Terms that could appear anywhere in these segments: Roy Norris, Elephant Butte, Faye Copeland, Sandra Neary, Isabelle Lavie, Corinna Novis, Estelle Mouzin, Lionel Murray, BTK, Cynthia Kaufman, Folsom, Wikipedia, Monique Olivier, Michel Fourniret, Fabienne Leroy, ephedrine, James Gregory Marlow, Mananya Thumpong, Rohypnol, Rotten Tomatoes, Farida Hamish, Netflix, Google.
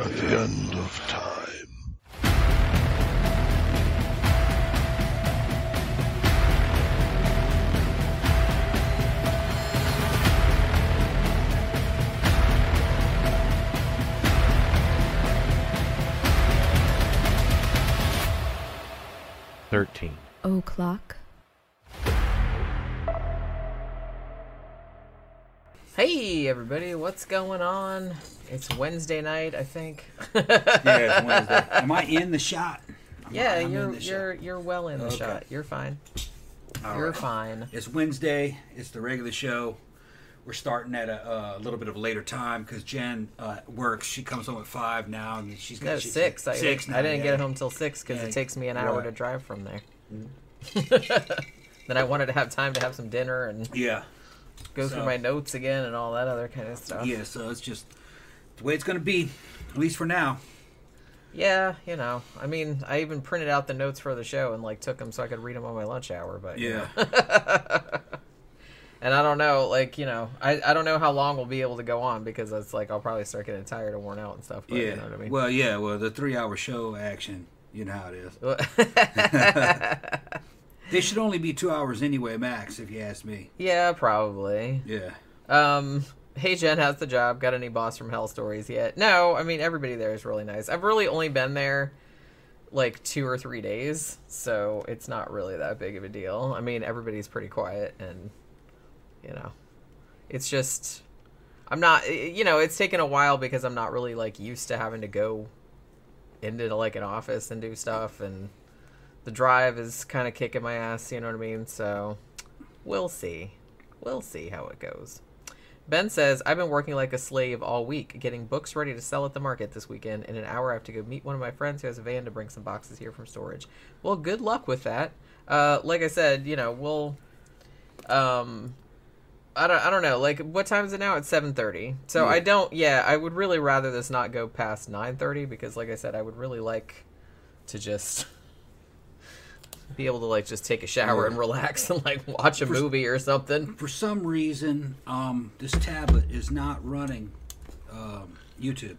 at the end of time. O'clock. Hey everybody, what's going on? It's Wednesday night, I think. Yeah, it's Wednesday. Am I in the shot? You're well in the shot. You're fine. All right. It's Wednesday. It's the regular show. We're starting at a little bit of a later time because Jen works. She comes home at 5 now, and she's got six. I didn't get home till 6 because it takes me an hour to drive from there. Mm-hmm. Then I wanted to have time to have some dinner and go through my notes again and all that other kind of stuff. Yeah, so it's just the way it's going to be, at least for now. Yeah, you know, I mean, I even printed out the notes for the show and like took them so I could read them on my lunch hour. But yeah. You know. And I don't know, like, you know, I don't know how long we'll be able to go on because it's like I'll probably start getting tired and worn out and stuff. But yeah. You know what I mean? Well, yeah, the 3-hour show action, you know how it is. They should only be 2 hours anyway, max, if you ask me. Yeah, probably. Yeah. Hey, Jen, how's the job? Got any boss from hell stories yet? No, I mean, everybody there is really nice. I've really only been there like 2 or 3 days, so it's not really that big of a deal. I mean, everybody's pretty quiet and... You know, it's just, I'm not, you know, it's taken a while because I'm not really, like, used to having to go into, like, an office and do stuff, and the drive is kind of kicking my ass, you know what I mean? So, we'll see. We'll see how it goes. Ben says, I've been working like a slave all week, getting books ready to sell at the market this weekend. In an hour, I have to go meet one of my friends who has a van to bring some boxes here from storage. Well, good luck with that. Like I said, you know, we'll, I don't know. Like, what time is it now? It's 7:30. So I don't... Yeah, I would really rather this not go past 9:30 because, like I said, I would really like to just be able to, like, just take a shower and relax and, like, watch a movie or something. For some reason, this tablet is not running YouTube.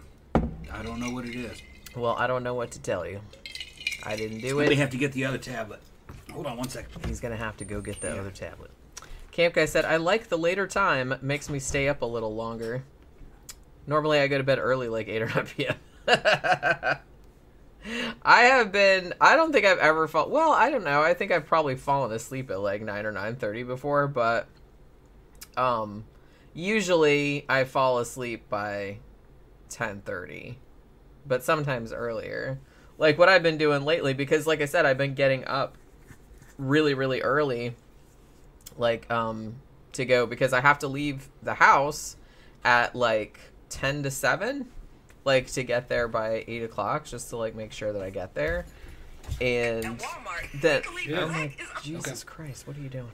I don't know what it is. Well, I don't know what to tell you. I didn't do it. We have to get the other tablet. Hold on one second. He's going to have to go get the other tablet. Camp Guy said, I like the later time. Makes me stay up a little longer. Normally I go to bed early, like 8 or 9 p.m. I don't think I've ever fallen... Well, I don't know. I think I've probably fallen asleep at like 9 or 9:30 before, but usually I fall asleep by 10:30, but sometimes earlier. Like what I've been doing lately, because like I said, I've been getting up really, really early like to go because I have to leave the house at like 10 to 7, like to get there by 8 o'clock, just to like make sure that I get there. And that Jesus Christ, what are you doing?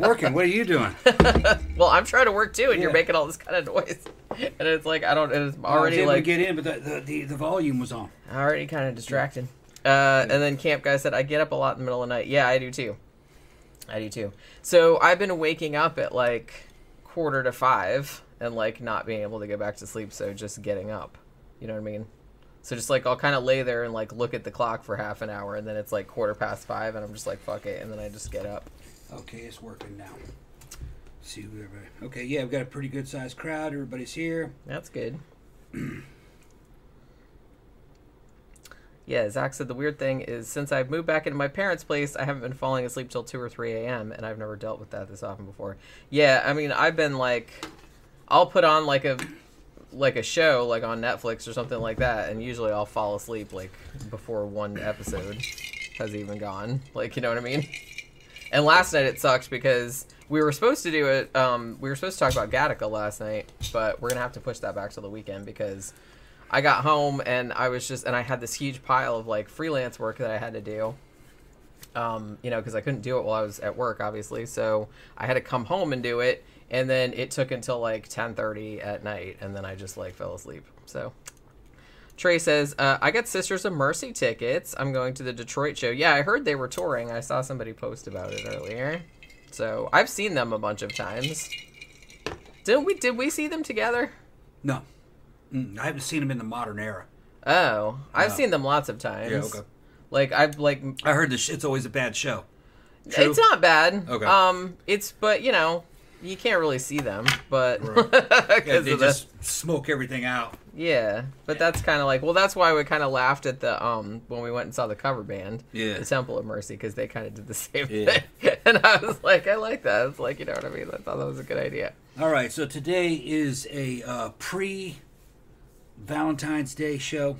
Working. What are you doing? Well, I'm trying to work too, and you're making all this kind of noise, and it's like I don't. It's already I was able to get in, but the volume was on. Already kind of distracting. And then Camp Guy said, I get up a lot in the middle of the night. Yeah, I do too. I do too. So I've been waking up at like 4:45 and like not being able to go back to sleep. So just getting up, you know what I mean? So just like, I'll kind of lay there and like look at the clock for half an hour and then it's like 5:15 and I'm just like, fuck it. And then I just get up. Okay. It's working now. Let's see who everybody. Okay. Yeah. We've got a pretty good sized crowd. Everybody's here. That's good. Yeah, Zach said the weird thing is since I've moved back into my parents' place, I haven't been falling asleep till 2 or 3 a.m., and I've never dealt with that this often before. Yeah, I mean, I've been, like, I'll put on, like a show, like, on Netflix or something like that, and usually I'll fall asleep, like, before one episode has even gone. Like, you know what I mean? And last night it sucked because we were supposed to do it, we were supposed to talk about Gattaca last night, but we're going to have to push that back to the weekend because... I got home and I was just, and I had this huge pile of like freelance work that I had to do, you know, because I couldn't do it while I was at work, obviously. So I had to come home and do it. And then it took until like 10:30 at night. And then I just like fell asleep. So Trey says, I got Sisters of Mercy tickets. I'm going to the Detroit show. Yeah, I heard they were touring. I saw somebody post about it earlier. So I've seen them a bunch of times. Did we see them together? No. I haven't seen them in the modern era. Oh, I've seen them lots of times. Yeah, okay. Like I heard this. It's always a bad show. True? It's not bad. Okay. It's but you know you can't really see them, but right. Yeah, they just smoke everything out. Yeah, but that's kind of like that's why we kind of laughed at the when we went and saw the cover band, the Temple of Mercy, because they kind of did the same thing, and I was like, I like that. It's like you know what I mean. I thought that was a good idea. All right, so today is a pre-Valentine's Day show.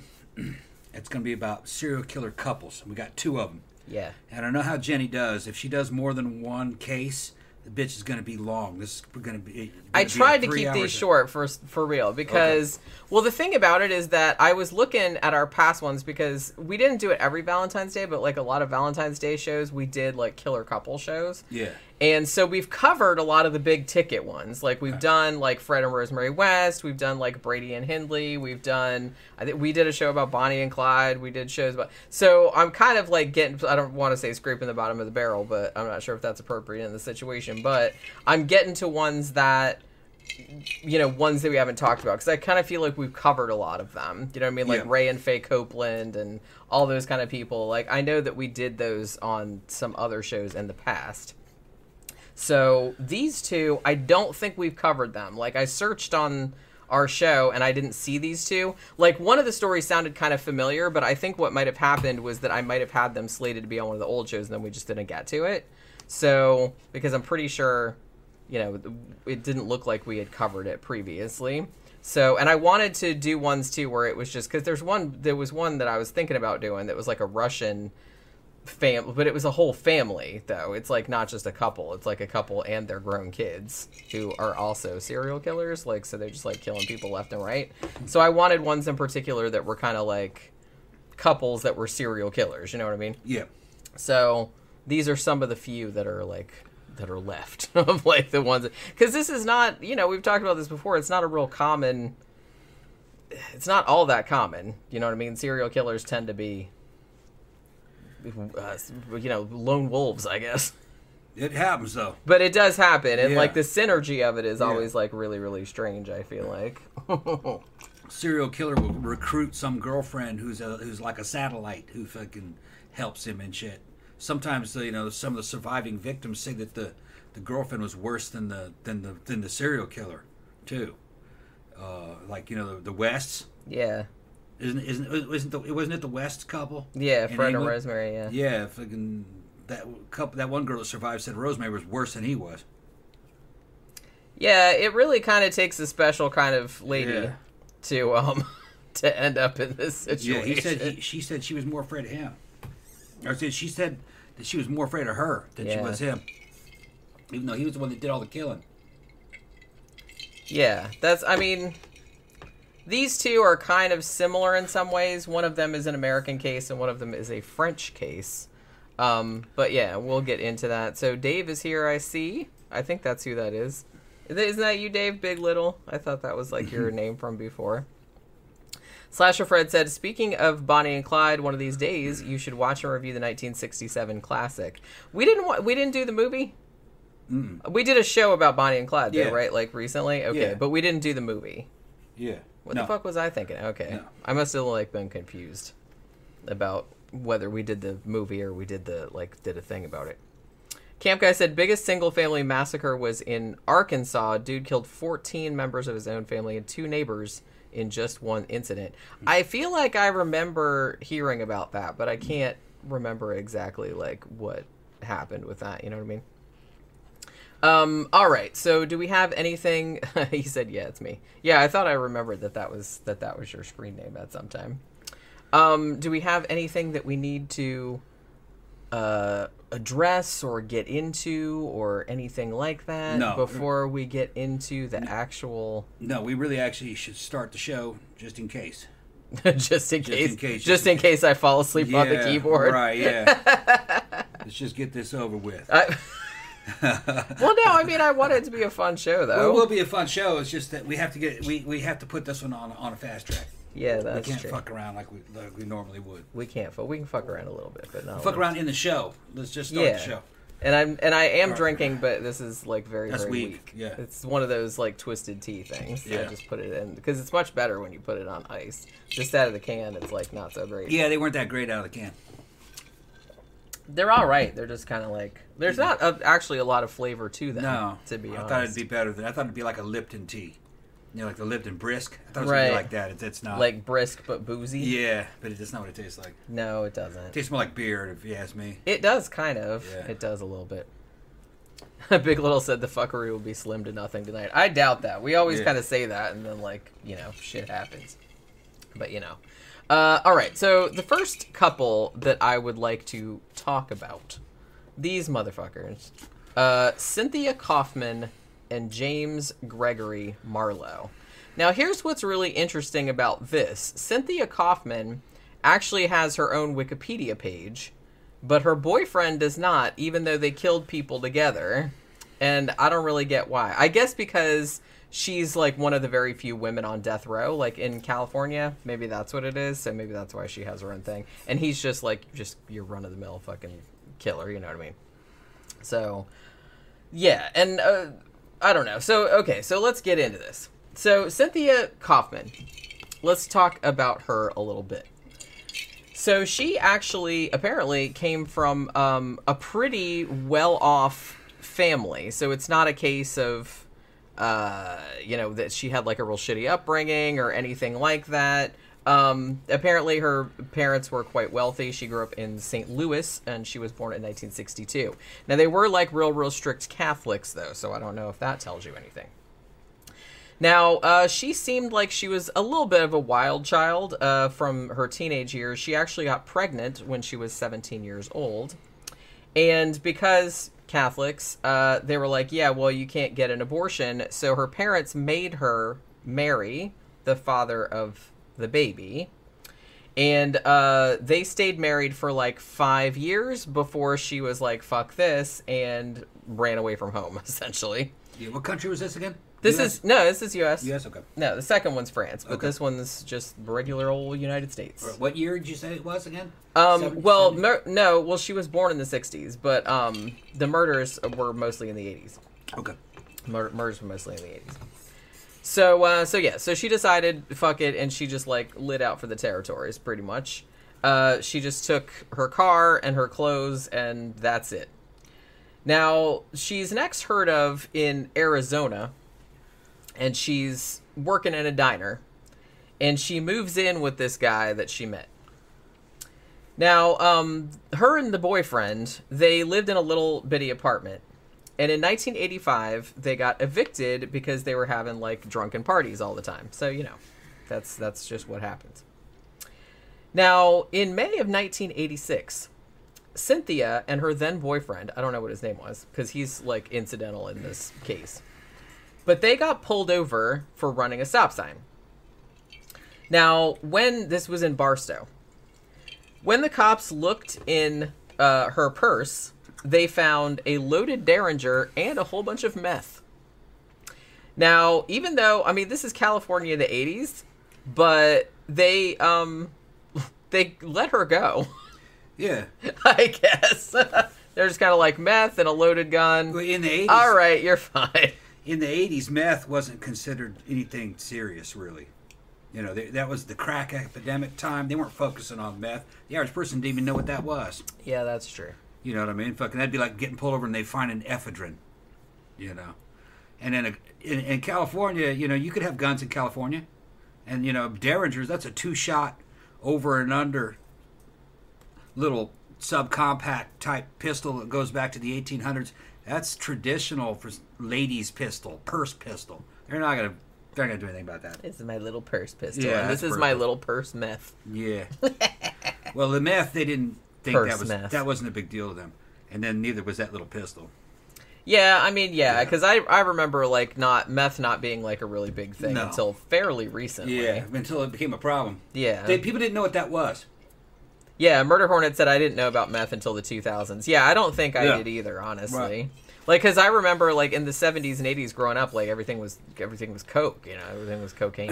It's going to be about serial killer couples. We got two of them. Yeah. And I don't know how Jenny does. If she does more than one case, the bitch is going to be long. This is going to be. I tried to keep these short for real because, well, the thing about it is that I was looking at our past ones because we didn't do it every Valentine's Day, but like a lot of Valentine's Day shows, we did like killer couple shows. Yeah. And so we've covered a lot of the big ticket ones. Like we've done like Fred and Rosemary West. We've done like Brady and Hindley. We've done, I think we did a show about Bonnie and Clyde. We did shows about, so I'm kind of like getting, I don't want to say scraping the bottom of the barrel, but I'm not sure if that's appropriate in the situation, but I'm getting to ones that, you know, ones that we haven't talked about. Cause I kind of feel like we've covered a lot of them. You know what I mean? Like Ray and Faye Copeland and all those kind of people. Like I know that we did those on some other shows in the past. So these two, I don't think we've covered them. Like I searched on our show and I didn't see these two. Like one of the stories sounded kind of familiar, but I think what might have happened was that I might have had them slated to be on one of the old shows and then we just didn't get to it. So, because I'm pretty sure, you know, it didn't look like we had covered it previously. So, and I wanted to do ones too where it was just, because there was one that I was thinking about doing that was like a Russian family, but it was a whole family though. It's like not just a couple, it's like a couple and their grown kids who are also serial killers, like so they're just like killing people left and right. So I wanted ones in particular that were kind of like couples that were serial killers, you know what I mean? Yeah. So these are some of the few that are like that are left of like the ones, because this is not, you know, we've talked about this before, it's not a real common, it's not all that common, you know what I mean? Serial killers tend to be you know, lone wolves, I guess. It happens though. But it does happen, and like the synergy of it is always like really, really strange. I feel like serial killer will recruit some girlfriend who's like a satellite who fucking helps him and shit. Sometimes you know some of the surviving victims say that the girlfriend was worse than the serial killer too. Like you know the Wests. Yeah. Wasn't it the West couple? Yeah, Fred and Rosemary. Yeah. Yeah, fucking that couple. That one girl that survived said Rosemary was worse than he was. Yeah, it really kind of takes a special kind of lady to end up in this situation. Yeah, she said she was more afraid of him. Or she said that she was more afraid of her than she was him, even though he was the one that did all the killing. Yeah, that's. I mean. These two are kind of similar in some ways. One of them is an American case and one of them is a French case. But yeah, we'll get into that. So Dave is here, I see. I think that's who that is. Isn't that you, Dave? Big Little? I thought that was like your name from before. Slasher Fred said, speaking of Bonnie and Clyde, one of these days, you should watch and review the 1967 classic. We didn't do the movie? Mm-mm. We did a show about Bonnie and Clyde, though, right? Like recently? Okay, but we didn't do the movie. Yeah. What the fuck was I thinking? Okay. No. I must have like been confused about whether we did the movie or we did the did a thing about it. Camp Guy said biggest single family massacre was in Arkansas. Dude killed 14 members of his own family and 2 neighbors in just one incident. I feel like I remember hearing about that, but I can't remember exactly like what happened with that, you know what I mean? All right. So do we have anything? He said, yeah, it's me. Yeah. I thought I remembered that was your screen name at some time. Do we have anything that we need to, address or get into or anything like that before we get into the actual? No, we really actually should start the show just in case. Just in case I fall asleep on the keyboard. Right. Yeah. Let's just get this over with. Well, no, I mean, I want it to be a fun show, though. Well, it will be a fun show. It's just that we have to get we have to put this one on a fast track. Yeah, that's true. We can't fuck around like we normally would. We can fuck around a little bit, but not fuck around in the show. Let's just start the show. And I am drinking, but this is like very, very weak. Yeah. It's one of those like twisted tea things. Yeah. I just put it in because it's much better when you put it on ice. Just out of the can, it's like not so great. Yeah, they weren't that great out of the can. They're all right. They're just kind of like there's not actually a lot of flavor to them. No, to be honest, I thought it'd be better. I thought it'd be like a Lipton tea. You know, like the Lipton Brisk. I thought it was gonna be like that. It's not like brisk but boozy. Yeah, but it's not what it tastes like. No, it doesn't. It tastes more like beer, if you ask me. It does, kind of. Yeah. It does a little bit. Big Little said the fuckery will be slim to nothing tonight. I doubt that. We always kind of say that, and then like you know, shit happens. But you know, all right. So the first couple that I would like to talk about, these motherfuckers, Cynthia Kaufman and James Gregory Marlow. Now, here's what's really interesting about this. Cynthia Kaufman actually has her own Wikipedia page, but her boyfriend does not, even though they killed people together. And I don't really get why. I guess because she's, like, one of the very few women on death row, like, in California. Maybe that's what it is, so maybe that's why she has her own thing. And he's just, like, just your run-of-the-mill fucking killer, you know what I mean? So, yeah, and I don't know. So, okay, so let's get into this. So, Cynthia Kaufman. Let's talk about her a little bit. So, she actually, apparently, came from a pretty well-off family. So, it's not a case of, you know, that she had, like, a real shitty upbringing or anything like that. Apparently, her parents were quite wealthy. She grew up in St. Louis, and she was born in 1962. Now, they were, like, real, real strict Catholics, though, so I don't know if that tells you anything. Now, she seemed like she was a little bit of a wild child from her teenage years. She actually got pregnant when she was 17 years old. And because Catholics, they were like, yeah, well, you can't get an abortion. So her parents made her marry the father of the baby, and they stayed married for like 5 years before she was like, fuck this, and ran away from home, essentially. Yeah, what country was this again? This US? Is no, this is US. US, okay. No, the second one's France, but this one's just regular old United States. What year did you say it was again? 70, well, well, she was born in the 60s, but the murders were mostly in the 80s. Okay. Murders were mostly in the 80s. So, yeah, so she decided, fuck it, and she just, like, lit out for the territories, pretty much. She just took her car and her clothes, and that's it. Now, she's next heard of in Arizona, and she's working in a diner, and she moves in with this guy that she met. Now, her and the boyfriend, they lived in a little bitty apartment. And in 1985, they got evicted because they were having, like, drunken parties all the time. So, you know, that's just what happens. Now, in May of 1986, Cynthia and her then-boyfriend, I don't know what his name was, because he's, like, incidental in this case. But they got pulled over for running a stop sign. Now, when this was in Barstow, when the cops looked in her purse, they found a loaded Derringer and a whole bunch of meth. Now, even though, I mean, this is California in the 80s, but they let her go. Yeah. I guess. They're just kind of like, meth and a loaded gun. In the 80s. All right, you're fine. In the 80s, meth wasn't considered anything serious, really. You know, that was the crack epidemic time. They weren't focusing on meth. The average person didn't even know what that was. Yeah, that's true. You know what I mean? Fucking, that'd be like getting pulled over and they find an ephedrine, you know. And in California, you know, you could have guns in California. And, you know, Derringers, that's a two-shot over and under little subcompact type pistol that goes back to the 1800s. That's traditional for ladies' pistol, purse pistol. They're not gonna do anything about that. This is my little purse pistol. Yeah, and this is my little purse meth. Yeah. Well, the meth, they didn't think that wasn't a big deal to them, and then neither was that little pistol. Yeah, I mean, yeah, because I remember like meth not being like a really big thing until fairly recently. Yeah, until it became a problem. Yeah, people didn't know what that was. Yeah, Murder Hornet said I didn't know about meth until the 2000s. Yeah, I don't think I did either, honestly. Right. Like, because I remember like in the 70s and 80s growing up, like everything was coke, you know, everything was cocaine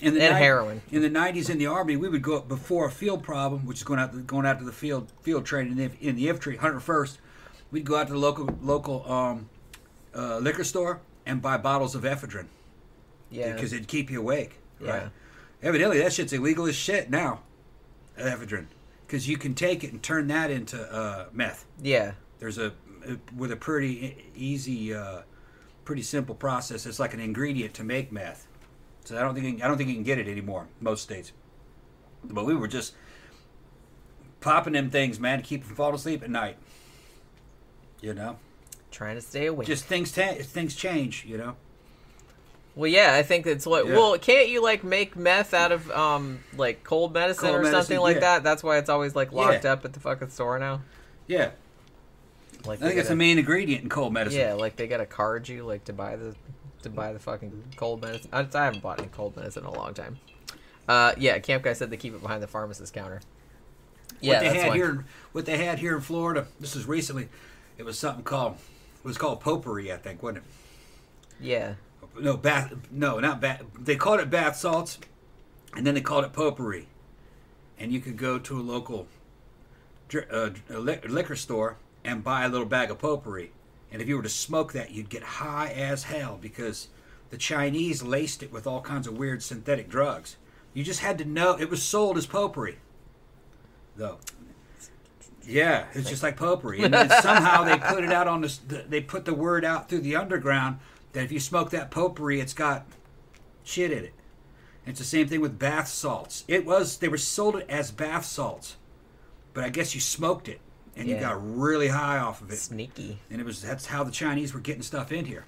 and heroin. In the 90s in the Army, we would go up before a field problem, which is going out to the field training in the infantry, 101st. we'd go out to the local liquor store and buy bottles of ephedrine. Yeah. Because it'd keep you awake. Right. Yeah. Evidently, that shit's illegal as shit now, ephedrine. Because you can take it and turn that into meth. Yeah. There's with a pretty easy, pretty simple process. It's like an ingredient to make meth. So I don't think you can get it anymore in most states. But we were just popping them things, man, to keep them from falling asleep at night. You know? Trying to stay awake. Just things change, you know? Well, yeah, I think that's what... Yeah. Well, can't you, like, make meth out of, like, cold medicine or something like that? That's why it's always, like, locked up at the fucking store now? Yeah. Like I think it's the main ingredient in cold medicine. Yeah, like, they gotta card you, like, to buy the fucking cold medicine. I haven't bought any cold medicine in a long time. Yeah, Camp Guy said they keep it behind the pharmacist's counter. Yeah, what they had here in Florida, this was recently, it was something called... It was called potpourri, I think, wasn't it? Yeah. No, not bath. They called it bath salts, and then they called it potpourri. And you could go to a local liquor store and buy a little bag of potpourri. And if you were to smoke that, you'd get high as hell because the Chinese laced it with all kinds of weird synthetic drugs. You just had to know it was sold as potpourri, though. Yeah, it's just like potpourri. And then somehow they put it out on this. They put the word out through the underground. That if you smoke that potpourri, it's got shit in it. And it's the same thing with bath salts. They were sold as bath salts, but I guess you smoked it and you got really high off of it. Sneaky. And that's how the Chinese were getting stuff in here.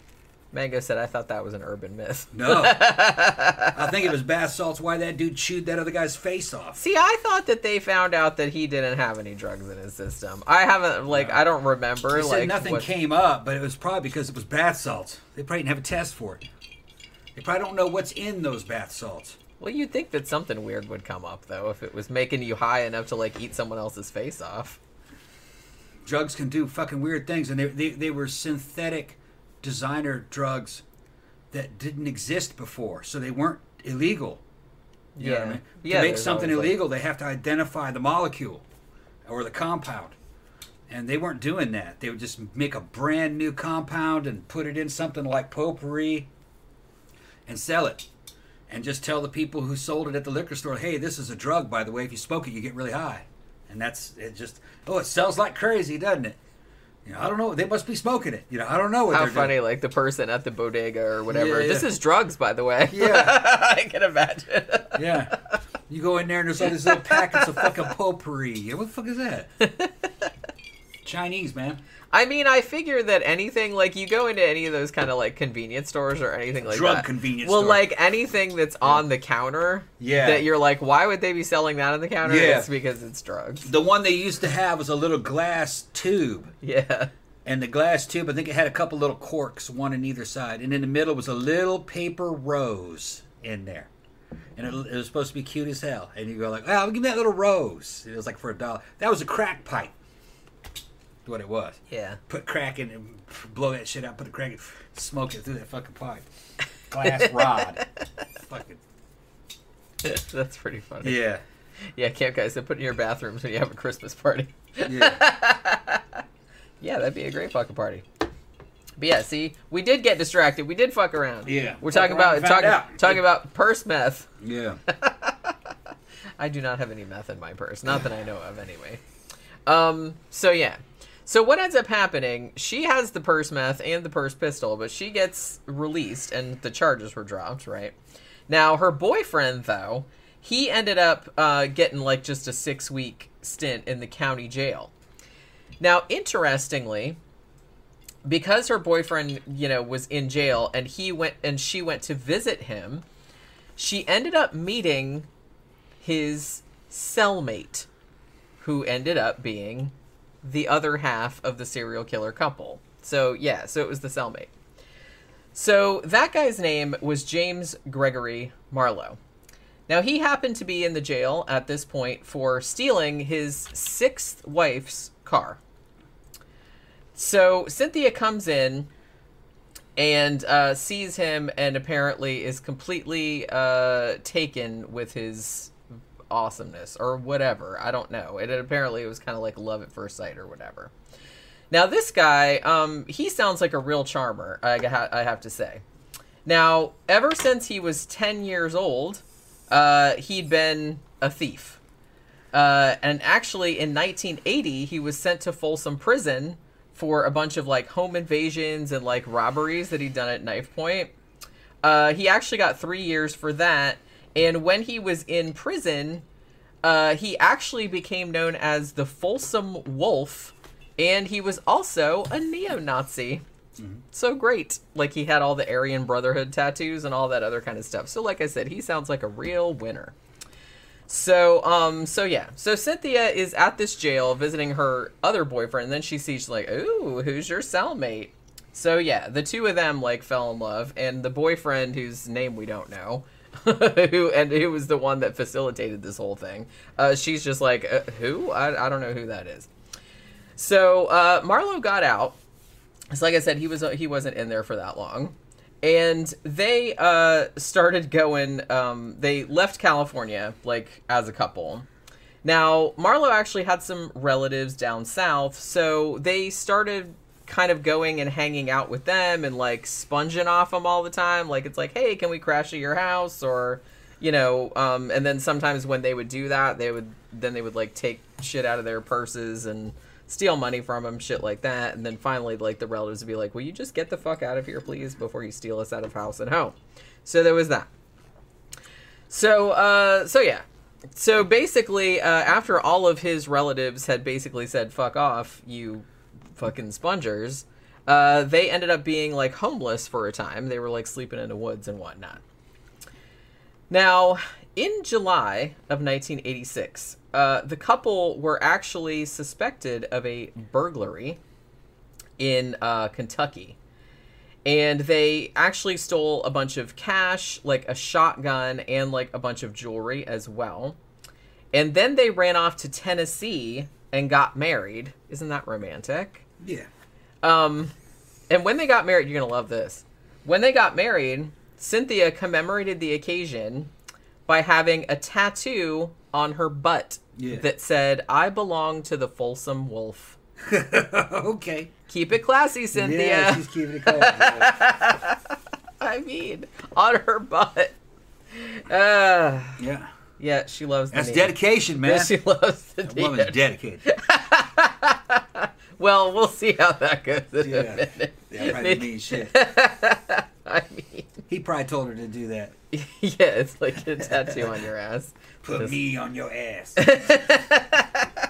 Mango said, "I thought that was an urban myth." No, I think it was bath salts. Why that dude chewed that other guy's face off? See, I thought that they found out that he didn't have any drugs in his system. I haven't, like, no. I don't remember. He said nothing came up, but it was probably because it was bath salts. They probably didn't have a test for it. They probably don't know what's in those bath salts. Well, you'd think that something weird would come up though if it was making you high enough to like eat someone else's face off. Drugs can do fucking weird things, and they were synthetic. Designer drugs that didn't exist before, so they weren't illegal. You know what I mean? To make something illegal, they have to identify the molecule or the compound, and they weren't doing that. They would just make a brand new compound and put it in something like potpourri and sell it, and just tell the people who sold it at the liquor store, "Hey, this is a drug, by the way. If you smoke it, you get really high." And that's it. Just it sells like crazy, doesn't it? You know, I don't know. They must be smoking it. You know, I don't know what they're doing. How funny, like, the person at the bodega or whatever. Yeah, yeah. This is drugs, by the way. Yeah. I can imagine. Yeah. You go in there and there's all these little packets of fucking potpourri. Yeah, what the fuck is that? Chinese, man. I mean, I figure that anything, like, you go into any of those kind of, like, convenience stores or anything like that. Drug convenience store. Well, like, anything that's on the counter that you're like, why would they be selling that on the counter? Yeah. It's because it's drugs. The one they used to have was a little glass tube. Yeah. And the glass tube, I think it had a couple little corks, one on either side. And in the middle was a little paper rose in there. And it was supposed to be cute as hell. And you go like, oh, give me that little rose. And it was like for $1. That was a crack pipe. What it was. Yeah. Put crack in and blow that shit out, put a crack in, smoke it through that fucking pipe. Glass rod. Fucking. That's pretty funny. Yeah. Yeah, Camp Guy said, put it in your bathrooms when you have a Christmas party. Yeah. Yeah, that'd be a great fucking party. But yeah, see, we did get distracted. We did fuck around. Yeah. We're talking about talking about purse meth. Yeah. I do not have any meth in my purse. Not that I know of anyway. So yeah. So what ends up happening, she has the purse meth and the purse pistol, but she gets released and the charges were dropped, right? Now, her boyfriend, though, he ended up getting like just a 6-week stint in the county jail. Now, interestingly, because her boyfriend, you know, was in jail and she went to visit him, she ended up meeting his cellmate, who ended up being the other half of the serial killer couple. So, yeah, so it was the cellmate. So that guy's name was James Gregory Marlow. Now, he happened to be in the jail at this point for stealing his 6th wife's car. So Cynthia comes in and sees him and apparently is completely taken with his awesomeness or whatever. I don't know. It apparently was kind of like love at first sight or whatever. Now this guy, he sounds like a real charmer, I have to say. Now, ever since he was 10 years old, he'd been a thief. And actually, in 1980, he was sent to Folsom Prison for a bunch of, like, home invasions and, like, robberies that he'd done at knife point. He actually got 3 years for that. And when he was in prison, he actually became known as the Folsom Wolf. And he was also a neo-Nazi. Mm-hmm. So great. Like, he had all the Aryan Brotherhood tattoos and all that other kind of stuff. So, like I said, he sounds like a real winner. So, yeah. So Cynthia is at this jail visiting her other boyfriend. And then she sees, like, ooh, who's your cellmate? So, yeah, the two of them, like, fell in love. And the boyfriend, whose name we don't know, who was the one that facilitated this whole thing, she's just like, who? I don't know who that is. So, Marlow got out. So, like I said, he wasn't in there for that long. And they started going, they left California, like, as a couple. Now, Marlow actually had some relatives down south, so they started kind of going and hanging out with them and, like, sponging off them all the time. Like, it's like, hey, can we crash at your house? Or, you know, and then sometimes when they would do that, they would, like, take shit out of their purses and steal money from them, shit like that. And then finally, like, the relatives would be like, will you just get the fuck out of here, please, before you steal us out of house and home? So there was that. So, yeah. So basically, after all of his relatives had basically said, fuck off, you fucking spongers, they ended up being, like, homeless for a time. They were, like, sleeping in the woods and whatnot. Now, in July of 1986, the couple were actually suspected of a burglary in Kentucky. And they actually stole a bunch of cash, like a shotgun, and, like, a bunch of jewelry as well. And then they ran off to Tennessee and got married. Isn't that romantic? Yeah. And when they got married, you're going to love this. When they got married, Cynthia commemorated the occasion by having a tattoo on her butt that said, I belong to the Folsom Wolf. Okay. Keep it classy, Cynthia. Yeah, she's keeping it classy. I mean, on her butt. Yeah. Yeah, she loves the That's knee. Dedication, man. Yeah, she loves the knee. That woman's dedicated. Well, we'll see how that goes in a minute. That probably means shit. I mean, he probably told her to do that. Yeah, it's like a tattoo on your ass. Put me on your ass. That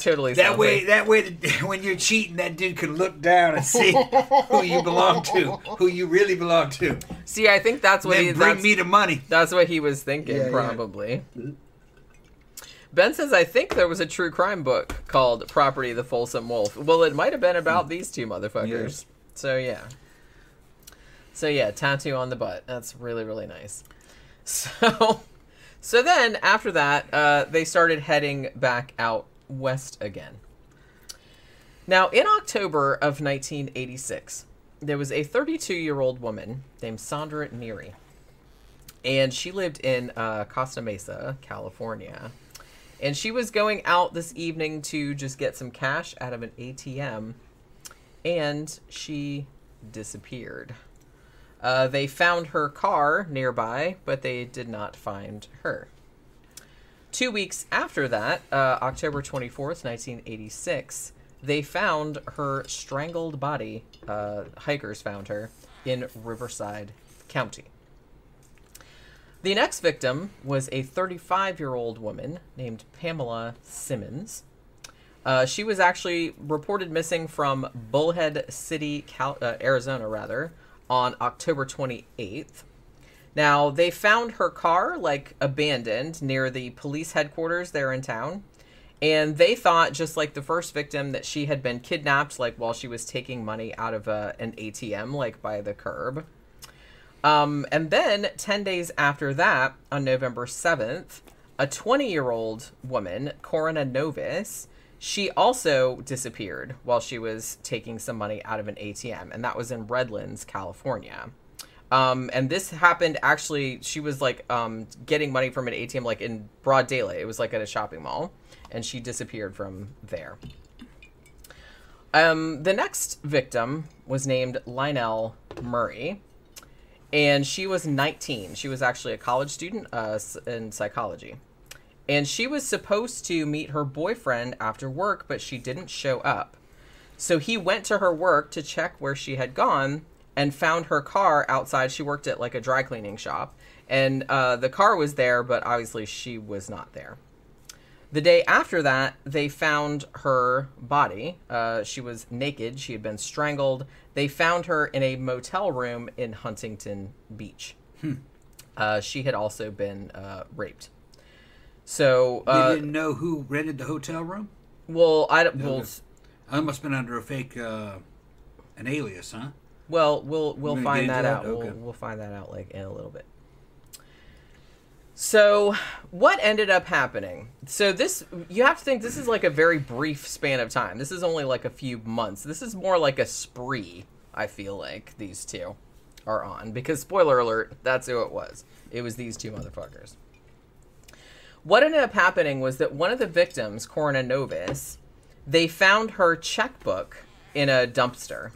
totally. That way, when you're cheating, that dude can look down and see who you belong to, who you really belong to. See, I think that's what bring me the money. That's what he was thinking, probably. Yeah. Ben says, I think there was a true crime book called Property of the Folsom Wolf. Well, it might have been about these two motherfuckers. Yeah. So, yeah, tattoo on the butt. That's really, really nice. So then, after that, they started heading back out west again. Now, in October of 1986, there was a 32-year-old woman named Sandra Neary. And she lived in Costa Mesa, California. And she was going out this evening to just get some cash out of an ATM. And she disappeared. They found her car nearby, but they did not find her. 2 weeks after that, October 24th, 1986, they found her strangled body. Hikers found her in Riverside County. The next victim was a 35-year-old woman named Pamela Simmons. She was actually reported missing from Bullhead City, Arizona, on October 28th. Now, they found her car, like, abandoned near the police headquarters there in town. And they thought, just like the first victim, that she had been kidnapped, like, while she was taking money out of an ATM, like, by the curb. And then, 10 days after that, on November 7th, a 20-year-old woman, Corinna Novis, she also disappeared while she was taking some money out of an ATM, and that was in Redlands, California. And this happened, actually, she was, like, getting money from an ATM, like, in broad daylight. It was, like, at a shopping mall, and she disappeared from there. The next victim was named Lionel Murray, and she was 19. She was actually a college student in psychology. And she was supposed to meet her boyfriend after work, but she didn't show up. So he went to her work to check where she had gone and found her car outside. She worked at like a dry cleaning shop, and the car was there, but obviously she was not there. The day after that, they found her body. She was naked. She had been strangled. They found her in a motel room in Huntington Beach. She had also been raped. So they didn't know who rented the hotel room. Well, I must have been under a fake, an alias, huh? Well, we'll find that out. Okay. We'll find that out like in a little bit. So, what ended up happening? So this, you have to think this is like a very brief span of time. This is only like a few months. This is more like a spree. I feel like these two are on because spoiler alert, that's who it was. It was these two motherfuckers. What ended up happening was that one of the victims, Corinna Novis, they found her checkbook in a dumpster.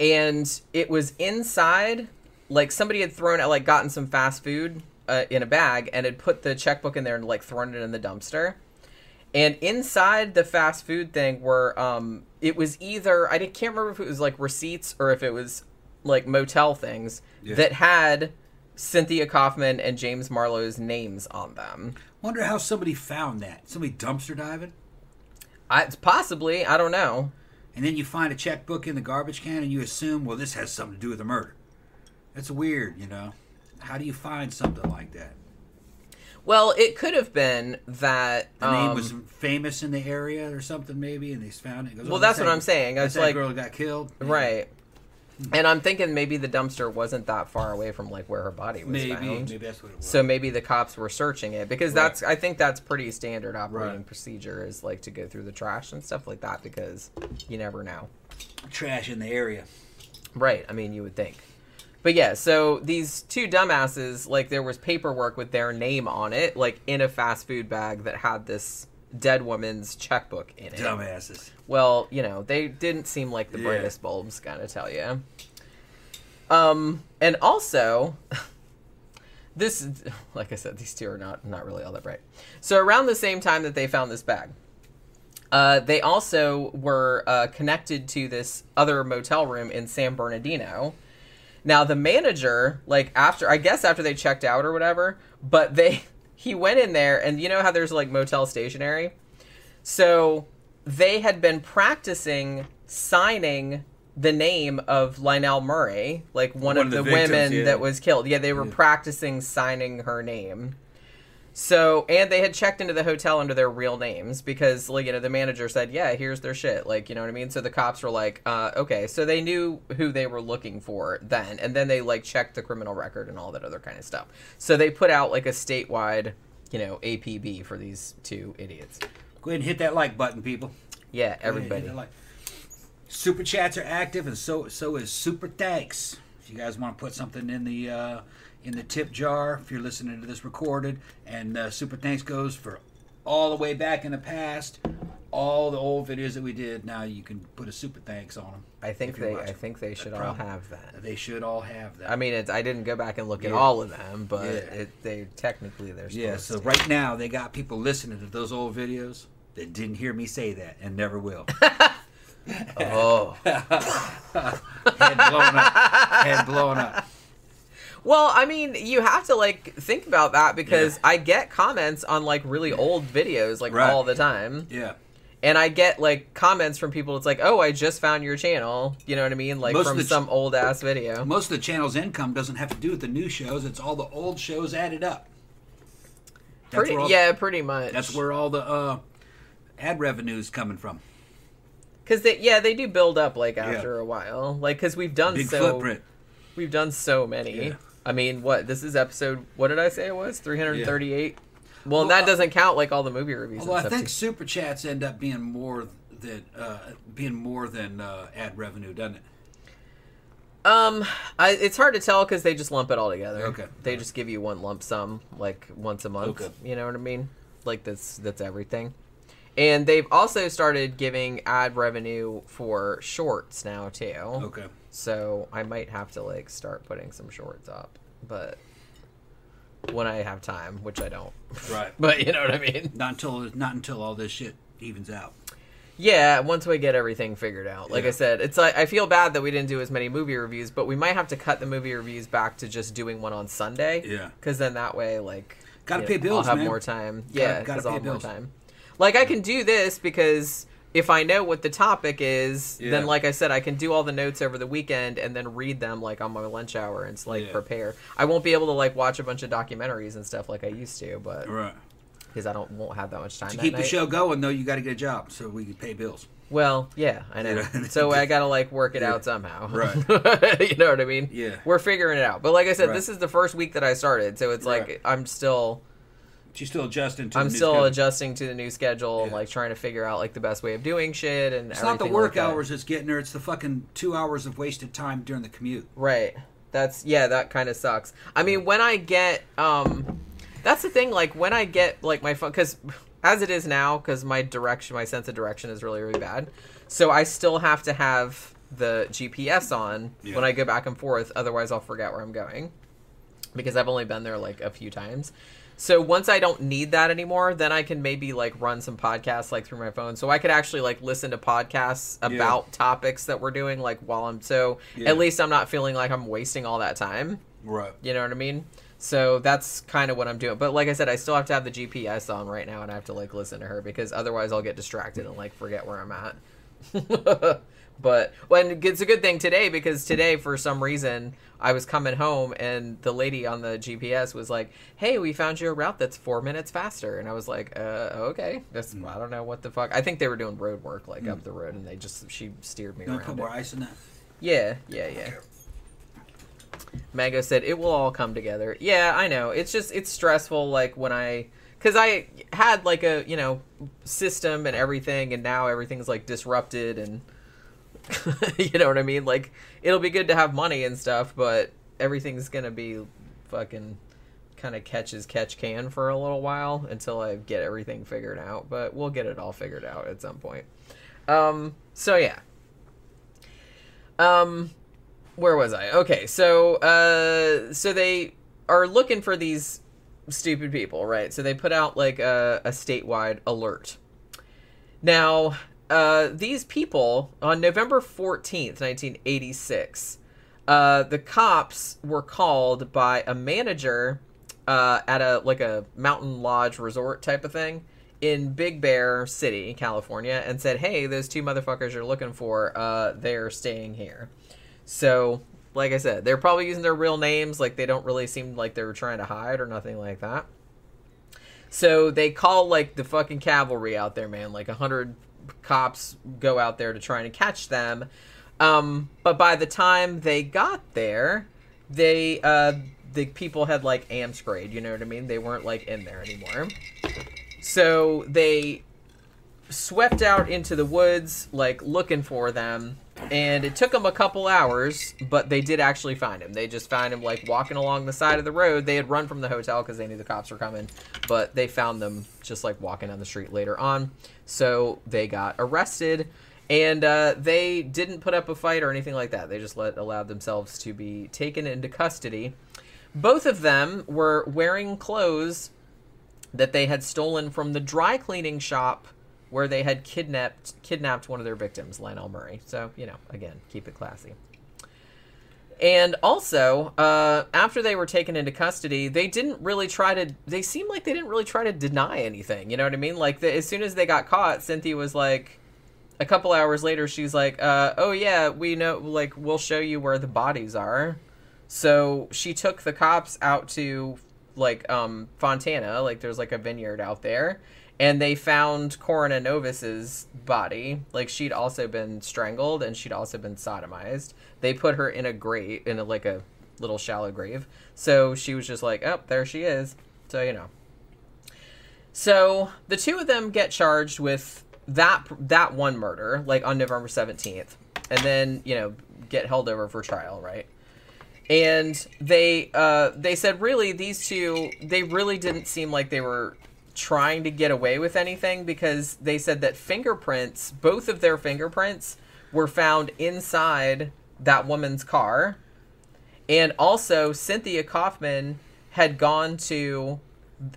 And it was inside, like somebody had thrown out, like gotten some fast food in a bag and had put the checkbook in there and like thrown it in the dumpster. And inside the fast food thing were, it was either, I can't remember if it was like receipts or if it was like motel things that had Cynthia Kaufman and James Marlow's names on them. Wonder how somebody found that. Somebody dumpster diving? Possibly. I don't know. And then you find a checkbook in the garbage can and you assume, well, this has something to do with the murder. That's weird, you know. How do you find something like that? Well, it could have been that the name was famous in the area or something maybe, and they found it. It goes, well, that's what I'm saying. I was like, that girl got killed. Right. And I'm thinking maybe the dumpster wasn't that far away from like where her body was found. Maybe that's what it was. So maybe the cops were searching it because that's, I think that's pretty standard operating procedure is like to go through the trash and stuff like that because you never know. Trash in the area. Right. I mean, you would think. But yeah, so these two dumbasses, like there was paperwork with their name on it, like in a fast food bag that had this dead woman's checkbook in it. Dumbasses. Well, you know, they didn't seem like the brightest bulbs, gotta tell you. And also, this, like I said, these two are not really all that bright. So around the same time that they found this bag, they also were connected to this other motel room in San Bernardino. Now the manager, like after, I guess after they checked out or whatever, but he went in there and you know how there's like motel stationery? So they had been practicing signing the name of Lionel Murray, like one of the victims, women that was killed. Yeah, they were practicing signing her name. So, and they had checked into the hotel under their real names because, like, you know, the manager said, yeah, here's their shit. Like, you know what I mean? So the cops were like, okay. So they knew who they were looking for then. And then they, like, checked the criminal record and all that other kind of stuff. So they put out, like, a statewide, you know, APB for these two idiots. Go ahead and hit that like button, people. Yeah, everybody. Like. Super chats are active, and so is super thanks. If you guys want to put something in the tip jar, if you're listening to this recorded, and super thanks goes for all the way back in the past, all the old videos that we did. Now you can put a super thanks on them. I think they should all have that. They should all have that. I mean, it's, I didn't go back and look at all of them, but they technically they're supposed to. So right now they got people listening to those old videos that didn't hear me say that and never will. Oh, head blown up. Well, I mean, you have to, like, think about that because I get comments on, like, really old videos, like, all the time. Yeah. And I get, like, comments from people that's like, oh, I just found your channel. You know what I mean? Like, most from some old-ass video. Most of the channel's income doesn't have to do with the new shows. It's all the old shows added up. Pretty much. That's where all the ad revenue's coming from. Because, they do build up, like, after a while. Like, because we've done big footprint. We've done so many. Yeah. I mean, this is episode, what did I say it was? 338? Well, that doesn't count like all the movie reviews. Well, I think super chats end up being more than ad revenue, doesn't it? It's hard to tell because they just lump it all together. Okay. They just give you one lump sum like once a month. Okay. You know what I mean? Like that's everything. And they've also started giving ad revenue for shorts now, too. Okay. So I might have to, like, start putting some shorts up. But when I have time, which I don't. Right. But you know what I mean? Not until all this shit evens out. Yeah, once we get everything figured out. Like I said, it's like, I feel bad that we didn't do as many movie reviews, but we might have to cut the movie reviews back to just doing one on Sunday. Yeah. Because then that way, like... Gotta pay bills, man. I'll have more time. Yeah, because I'll have more time. Like, I can do this because if I know what the topic is, then, like I said, I can do all the notes over the weekend and then read them, like, on my lunch hour and, like, prepare. I won't be able to, like, watch a bunch of documentaries and stuff like I used to, but... Right. Because I won't have that much time. To keep the show going, though, you got to get a job so we can pay bills. Well, yeah, I know. So I got to, like, work it out somehow. Right. You know what I mean? Yeah. We're figuring it out. But like I said, this is the first week that I started, so it's like I'm still... She's still adjusting to the new schedule. I'm still adjusting to the new schedule and, like, trying to figure out, like, the best way of doing shit and everything. It's not the work hours that's getting her. It's the fucking 2 hours of wasted time during the commute. Right. That's... Yeah, that kind of sucks. I mean, when I get... That's the thing, like, when I get, like, my phone, because as it is now, because my sense of direction is really, really bad, so I still have to have the GPS on when I go back and forth, otherwise I'll forget where I'm going, because I've only been there, like, a few times. So once I don't need that anymore, then I can maybe, like, run some podcasts, like, through my phone. So I could actually, like, listen to podcasts about topics that we're doing, like, while I'm, so at least I'm not feeling like I'm wasting all that time. Right. You know what I mean? So that's kind of what I'm doing. But like I said, I still have to have the GPS on right now, and I have to, like, listen to her because otherwise I'll get distracted and, like, forget where I'm at. But when it's a good thing today, because today for some reason I was coming home and the lady on the GPS was like, "Hey, we found you a route that's 4 minutes faster." And I was like, "Okay, that's, I don't know what the fuck." I think they were doing road work, like, up the road, and they just she steered me around. Put more ice in that. Yeah. Mago said, "It will all come together." Yeah, I know. It's just, it's stressful, like, when I... Because I had, like, a, you know, system and everything, and now everything's, like, disrupted, and... you know what I mean? Like, it'll be good to have money and stuff, but everything's gonna be fucking kind of catch-as-catch-can for a little while until I get everything figured out. But we'll get it all figured out at some point. So, yeah. Where was I? Okay, so so they are looking for these stupid people, right? So they put out, like, a statewide alert. Now, these people, on November 14th, 1986, the cops were called by a manager at a mountain lodge resort type of thing in Big Bear City, California, and said, "Hey, those two motherfuckers you're looking for, they're staying here." So, like I said, they're probably using their real names. Like, they don't really seem like they were trying to hide or nothing like that. So they call, like, the fucking cavalry out there, man. Like, 100 cops go out there to try and catch them. But by the time they got there, they the people had, like, amscrade. You know what I mean? They weren't, like, in there anymore. So they swept out into the woods, like, looking for them. And it took them a couple hours, but they did actually find him. They just found him, like, walking along the side of the road. They had run from the hotel because they knew the cops were coming, but they found them just, like, walking down the street later on. So they got arrested, and they didn't put up a fight or anything like that. They just allowed themselves to be taken into custody. Both of them were wearing clothes that they had stolen from the dry cleaning shop where they had kidnapped one of their victims, Lionel Murray. So, you know, again, keep it classy. And also, after they were taken into custody, they seemed like they didn't really try to deny anything. You know what I mean? Like, as soon as they got caught, Cynthia was like, a couple hours later, she's like, "Oh yeah, we know, like, we'll show you where the bodies are." So she took the cops out to, like, Fontana. Like, there's, like, a vineyard out there. And they found Corinna Novis's body. Like, she'd also been strangled and she'd also been sodomized. They put her in a grave, like, a little shallow grave. So she was just like, "Oh, there she is." So, you know. So the two of them get charged with that one murder, like, on November 17th. And then, you know, get held over for trial, right? And they said, really, these two, they really didn't seem like they were trying to get away with anything, because they said that fingerprints, both of their fingerprints, were found inside that woman's car. And also, Cynthia Kaufman had gone to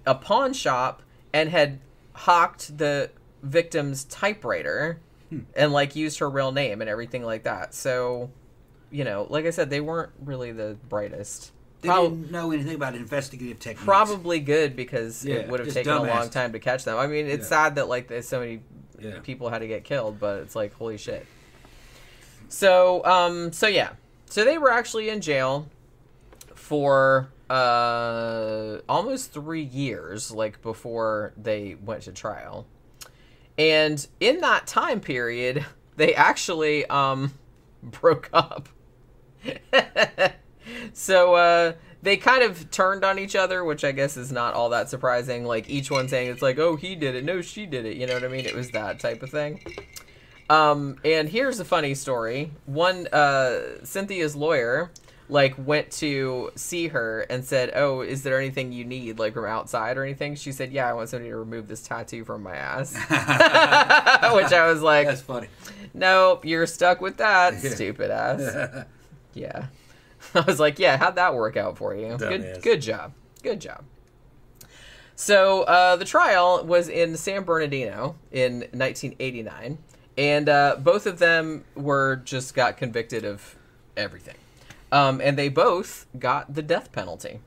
a pawn shop and had hawked the victim's typewriter and, like, used her real name and everything like that. So, you know, like I said, they weren't really the brightest. They didn't know anything about investigative techniques. Probably good, because it would have taken a long time to catch them. I mean, it's sad that, like, so many people had to get killed, but it's like, holy shit. So, So they were actually in jail for almost 3 years, like, before they went to trial. And in that time period, they actually broke up. So they kind of turned on each other, which I guess is not all that surprising. Like, each one saying it's like, oh, he did it. No, she did it. You know what I mean? It was that type of thing. And here's a funny story. One, Cynthia's lawyer, like, went to see her and said, oh, is there anything you need, like, from outside or anything? She said, yeah, I want somebody to remove this tattoo from my ass. Which I was like, that's funny. No, you're stuck with that, stupid ass. Yeah. I was like, yeah, how'd that work out for you? Good job. So, the trial was in San Bernardino in 1989. And both of them were just got convicted of everything. And they both got the death penalty.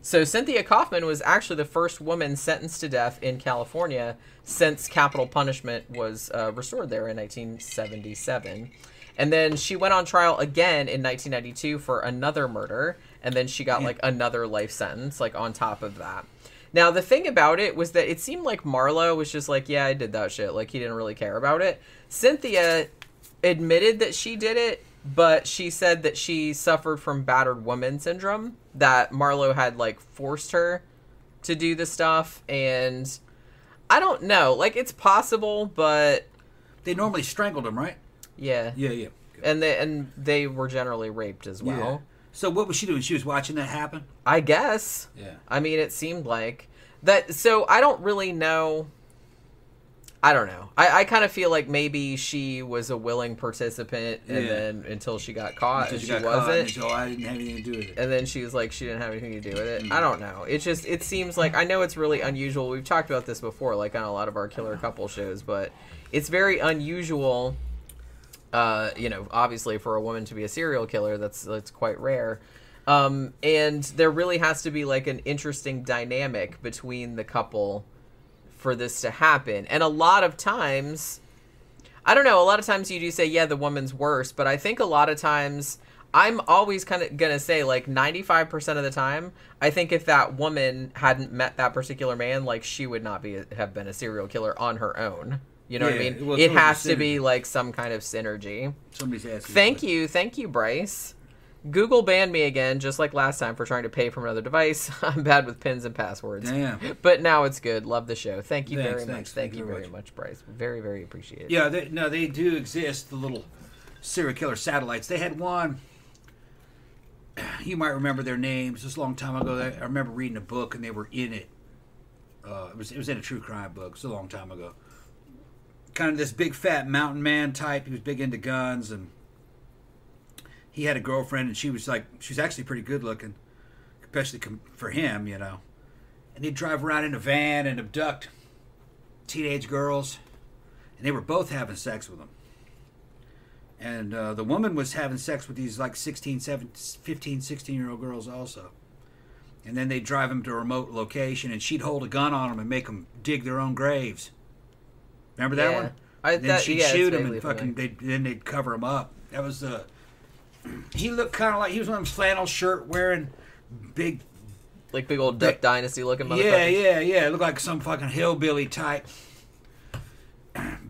So Cynthia Kaufman was actually the first woman sentenced to death in California since capital punishment was restored there in 1977. And then she went on trial again in 1992 for another murder. And then she got, like, another life sentence, like, on top of that. Now, the thing about it was that it seemed like Marlow was just like, yeah, I did that shit. Like, he didn't really care about it. Cynthia admitted that she did it, but she said that she suffered from battered woman syndrome, that Marlow had, like, forced her to do the stuff. And I don't know. Like, it's possible, but... They normally strangled him, right? Yeah. Yeah, yeah. And they were generally raped as well. Yeah. So what was she doing? She was watching that happen? I guess. Yeah. I mean, it seemed like that. So I don't really know. I don't know. I kind of feel like maybe she was a willing participant, and then until she got caught, and she wasn't. So I didn't have anything to do with it. And then she was like, she didn't have anything to do with it. I don't know. It just, it seems like, I know it's really unusual. We've talked about this before, like on a lot of our Killer Couple shows, but it's very unusual. You know, obviously for a woman to be a serial killer, that's quite rare. And there really has to be, like, an interesting dynamic between the couple for this to happen. And a lot of times, I don't know, a lot of times you do say, yeah, the woman's worse, but I think a lot of times, I'm always kind of going to say, like, 95% of the time, I think if that woman hadn't met that particular man, like, she would not have been a serial killer on her own. You know what I mean? Well, it has to be, like, some kind of synergy. Somebody's asking. Thank you, Bryce. Google banned me again, just like last time, for trying to pay from another device. I'm bad with pins and passwords. Damn. But now it's good. Love the show. Thank you very much. Thank you very much, Bryce. Very, very appreciated. Yeah, they do exist, the little serial killer satellites. They had one. You might remember their names. It was a long time ago. I remember reading a book, and they were in it. It was in a true crime book. It was a long time ago. Kind of this big fat mountain man type. He was big into guns, and he had a girlfriend, and she was actually pretty good looking, especially for him, you know. And he'd drive around in a van and abduct teenage girls, and they were both having sex with him. And the woman was having sex with these, like, 15-16-year-old girls also. And then they'd drive him to a remote location, and she'd hold a gun on him and make them dig their own graves. Remember that one? She'd shoot him, and fucking they'd cover him up. That was the... He looked kind of like... He was one of them flannel shirt wearing big... Like big old Duck Dynasty looking motherfuckers. Yeah. It looked like some fucking hillbilly type.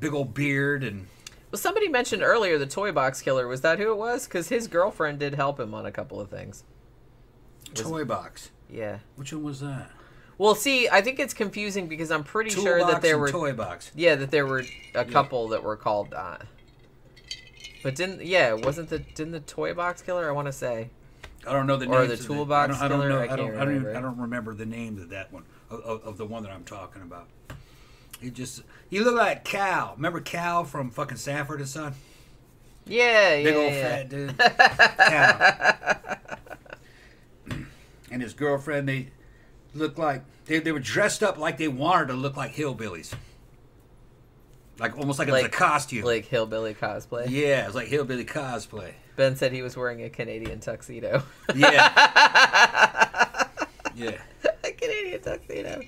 Big old beard and... Well, somebody mentioned earlier the Toy Box Killer. Was that who it was? Because his girlfriend did help him on a couple of things. Toy Box? Yeah. Which one was that? Well, see, I think it's confusing because I'm pretty sure that there were Toy Box. Yeah, that there were a couple that were called that. But wasn't the Toy Box Killer? I want to say. I don't know the name. Or the Toolbox Killer? I don't remember the name of that one. of the one that I'm talking about. He just, he looked like Cal. Remember Cal from fucking Sanford and Son? Yeah, yeah. Big old fat dude. Cal. And his girlfriend, they looked like, they were dressed up like they wanted to look like hillbillies. Like almost like it was a costume. Like hillbilly cosplay. Yeah, it was like hillbilly cosplay. Ben said he was wearing a Canadian tuxedo. Yeah. Yeah. A Canadian tuxedo.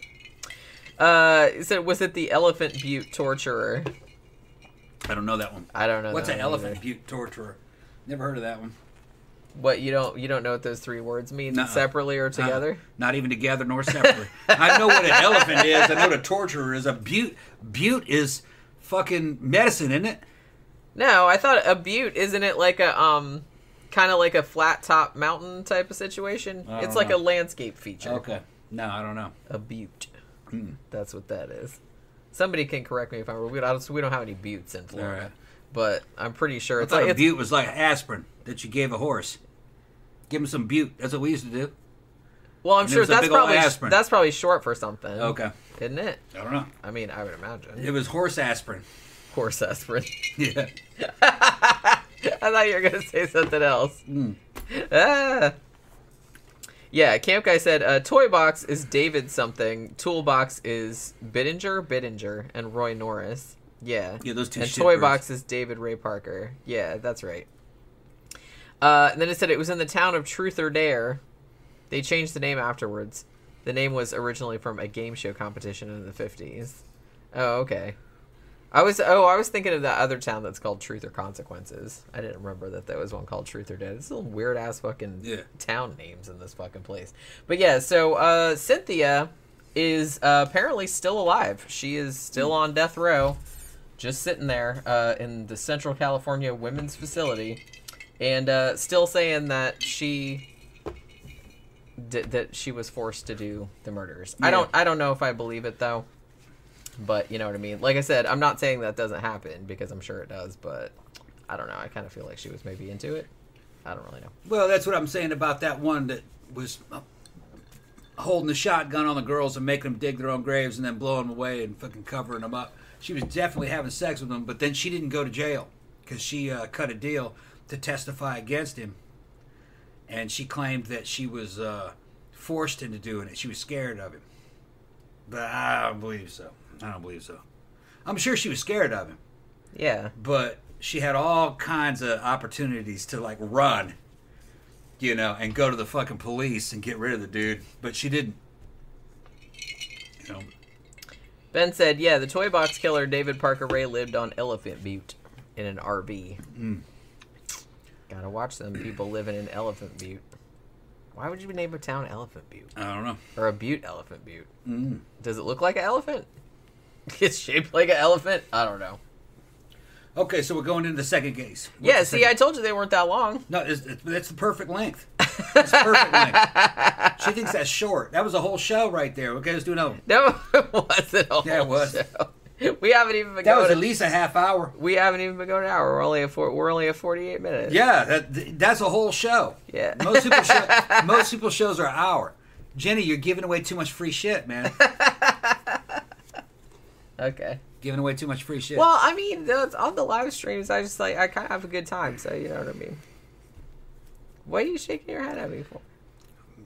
So was it the Elephant Butte Torturer? I don't know that one. I don't know. What's an Elephant Butte Torturer? Never heard of that one. What, you don't know what those three words mean separately or together? Not even together nor separately. I know what an elephant is. I know what a torturer is. A butte is fucking medicine, isn't it? No, I thought a butte, isn't it like a kind of like a flat top mountain type of situation? It's like a landscape feature. Okay. No, I don't know. A butte. That's what that is. Somebody can correct me if I'm wrong. We don't have any buttes in Florida, right. But I'm pretty sure it's like a butte was like aspirin that you gave a horse. Give him some butte. That's what we used to do. Well, I'm sure that's probably short for something. Okay, isn't it? I don't know. I mean, I would imagine it was horse aspirin. Horse aspirin. Yeah. I thought you were gonna say something else. Yeah, Camp Guy said, Toy Box is David something, Toolbox is Bidinger, and Roy Norris. Yeah. Yeah, those two shippers. And Toy Box is David Ray Parker. Yeah, that's right. And then it said it was in the town of Truth or Dare. They changed the name afterwards. The name was originally from a game show competition in the 50s. Oh, okay. I was thinking of that other town that's called Truth or Consequences. I didn't remember that there was one called Truth or Dare. There's some weird ass fucking town names in this fucking place. But yeah, so Cynthia is apparently still alive. She is still on death row, just sitting there in the Central California Women's Facility, and still saying that she was forced to do the murders. Yeah. I don't know if I believe it though. But you know what I mean? Like I said, I'm not saying that doesn't happen because I'm sure it does, but I don't know. I kind of feel like she was maybe into it. I don't really know. Well, that's what I'm saying about that one that was holding the shotgun on the girls and making them dig their own graves and then blowing them away and fucking covering them up. She was definitely having sex with them, but then she didn't go to jail because she cut a deal to testify against him. And she claimed that she was forced into doing it. She was scared of him. But I don't believe so. I don't believe so. I'm sure she was scared of him. Yeah. But she had all kinds of opportunities to, like, run, you know, and go to the fucking police and get rid of the dude. But she didn't. You know. Ben said, yeah, the Toy Box killer, David Parker Ray, lived on Elephant Butte in an RV. Gotta watch them people living in Elephant Butte. Why would you name a town Elephant Butte? I don't know. Or a butte Elephant Butte. Does it look like an elephant? It's shaped like an elephant? I don't know. Okay, so we're going into the second case. What's the second? I told you they weren't that long. No, it's the perfect length. It's the perfect length. She thinks that's short. That was a whole show right there. Okay, let's do another one. No, it wasn't a whole show. We haven't even been going at least a half hour. We haven't even been going an hour. We're only at 48 minutes. Yeah, that's a whole show. Yeah. Most people shows are an hour. Jenny, you're giving away too much free shit, man. Okay. Giving away too much free shit. Well, I mean, on the live streams, I just like, I kind of have a good time, so you know what I mean. What are you shaking your head at me for?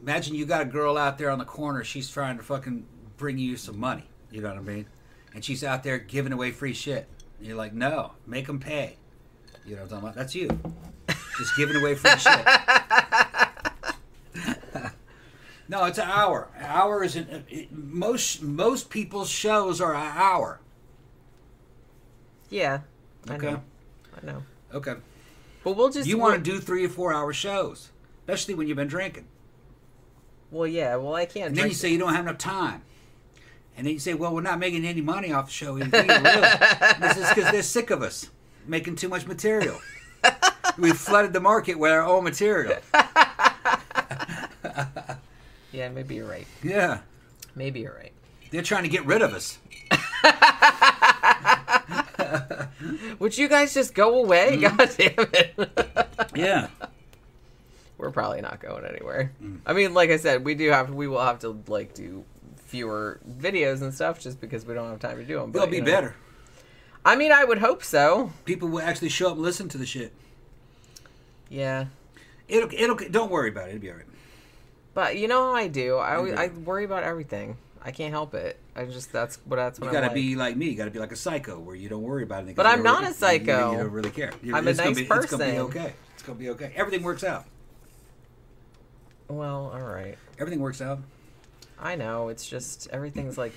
Imagine you got a girl out there on the corner, she's trying to fucking bring you some money, you know what I mean? And she's out there giving away free shit. And you're like, no, make them pay. You know what I'm talking about? That's you. Just giving away free shit. No, it's an hour. An hour isn't... Most people's shows are an hour. Yeah. I know. Okay. But we'll just... You want to do 3- or 4-hour shows. Especially when you've been drinking. Well, yeah. Well, I can't drink. And then you say you don't have enough time. And then you say, well, we're not making any money off the show. Really. This is because they're sick of us. Making too much material. We flooded the market with our own material. Yeah, maybe you're right. Yeah. Maybe you're right. They're trying to get rid of us. Would you guys just go away? God damn it. Yeah. We're probably not going anywhere. I mean, like I said, we will have to like do fewer videos and stuff just because we don't have time to do them. But, it'll be better. I mean, I would hope so. People will actually show up and listen to the shit. Yeah. Don't worry about it. It'll be all right. But you know how I do. I worry about everything. I can't help it. That's what I'm like. You gotta be like me. You gotta be like a psycho where you don't worry about anything. But I'm not a psycho. You don't really care. I'm a nice person. It's gonna be okay. It's gonna be okay. Everything works out. Well, all right. Everything works out. I know. It's just everything's like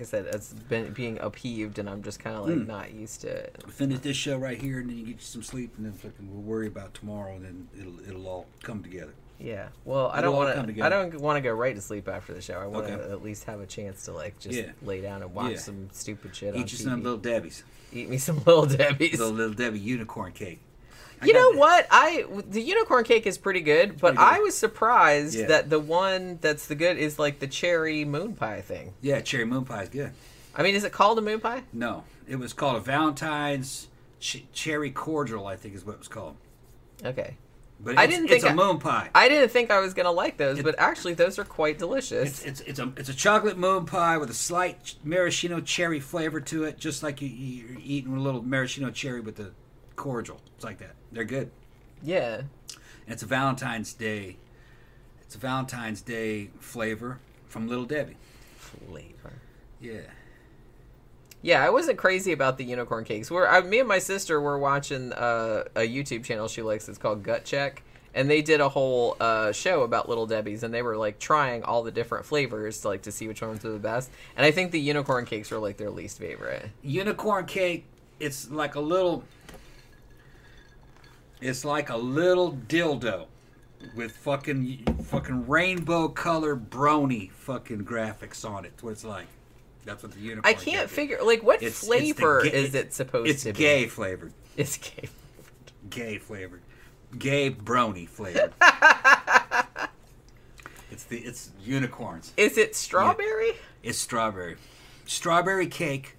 I said, it's been being upheaved, and I'm just kind of like not used to it. Finish this show right here, and then you get you some sleep, and then we'll worry about tomorrow, and then it'll all come together. Yeah. Well, I don't want to go right to sleep after the show. I want to at least have a chance to lay down and watch some stupid shit. Eat you some Little Debbies. Eat me some Little Debbies. Little Debbie unicorn cake. You know what? The unicorn cake is pretty good, but I was surprised that the one that's the good is like the cherry moon pie thing. Yeah, cherry moon pie is good. I mean, is it called a moon pie? No, it was called a Valentine's cherry cordial, I think is what it was called. Okay. But I didn't think it's a moon pie. I didn't think I was going to like those, but actually those are quite delicious. It's a chocolate moon pie with a slight maraschino cherry flavor to it, just like you're eating a little maraschino cherry with the cordial. It's like that. They're good. Yeah. And it's a Valentine's Day. It's a Valentine's Day flavor from Little Debbie. Flavor. Yeah. Yeah, I wasn't crazy about the unicorn cakes. Me and my sister were watching a YouTube channel she likes. It's called Gut Check. And they did a whole show about Little Debbie's, and they were like trying all the different flavors to see which ones were the best. And I think the unicorn cakes were like their least favorite. Unicorn cake, it's like a little... It's like a little dildo with fucking rainbow-colored brony fucking graphics on it. That's what it's like. That's what the unicorn cake is. I can't figure... Like, what flavor is it supposed to be? It's gay-flavored. It's gay-flavored. Gay-flavored. Gay brony-flavored. It's unicorns. Is it strawberry? Yeah. It's strawberry. Strawberry cake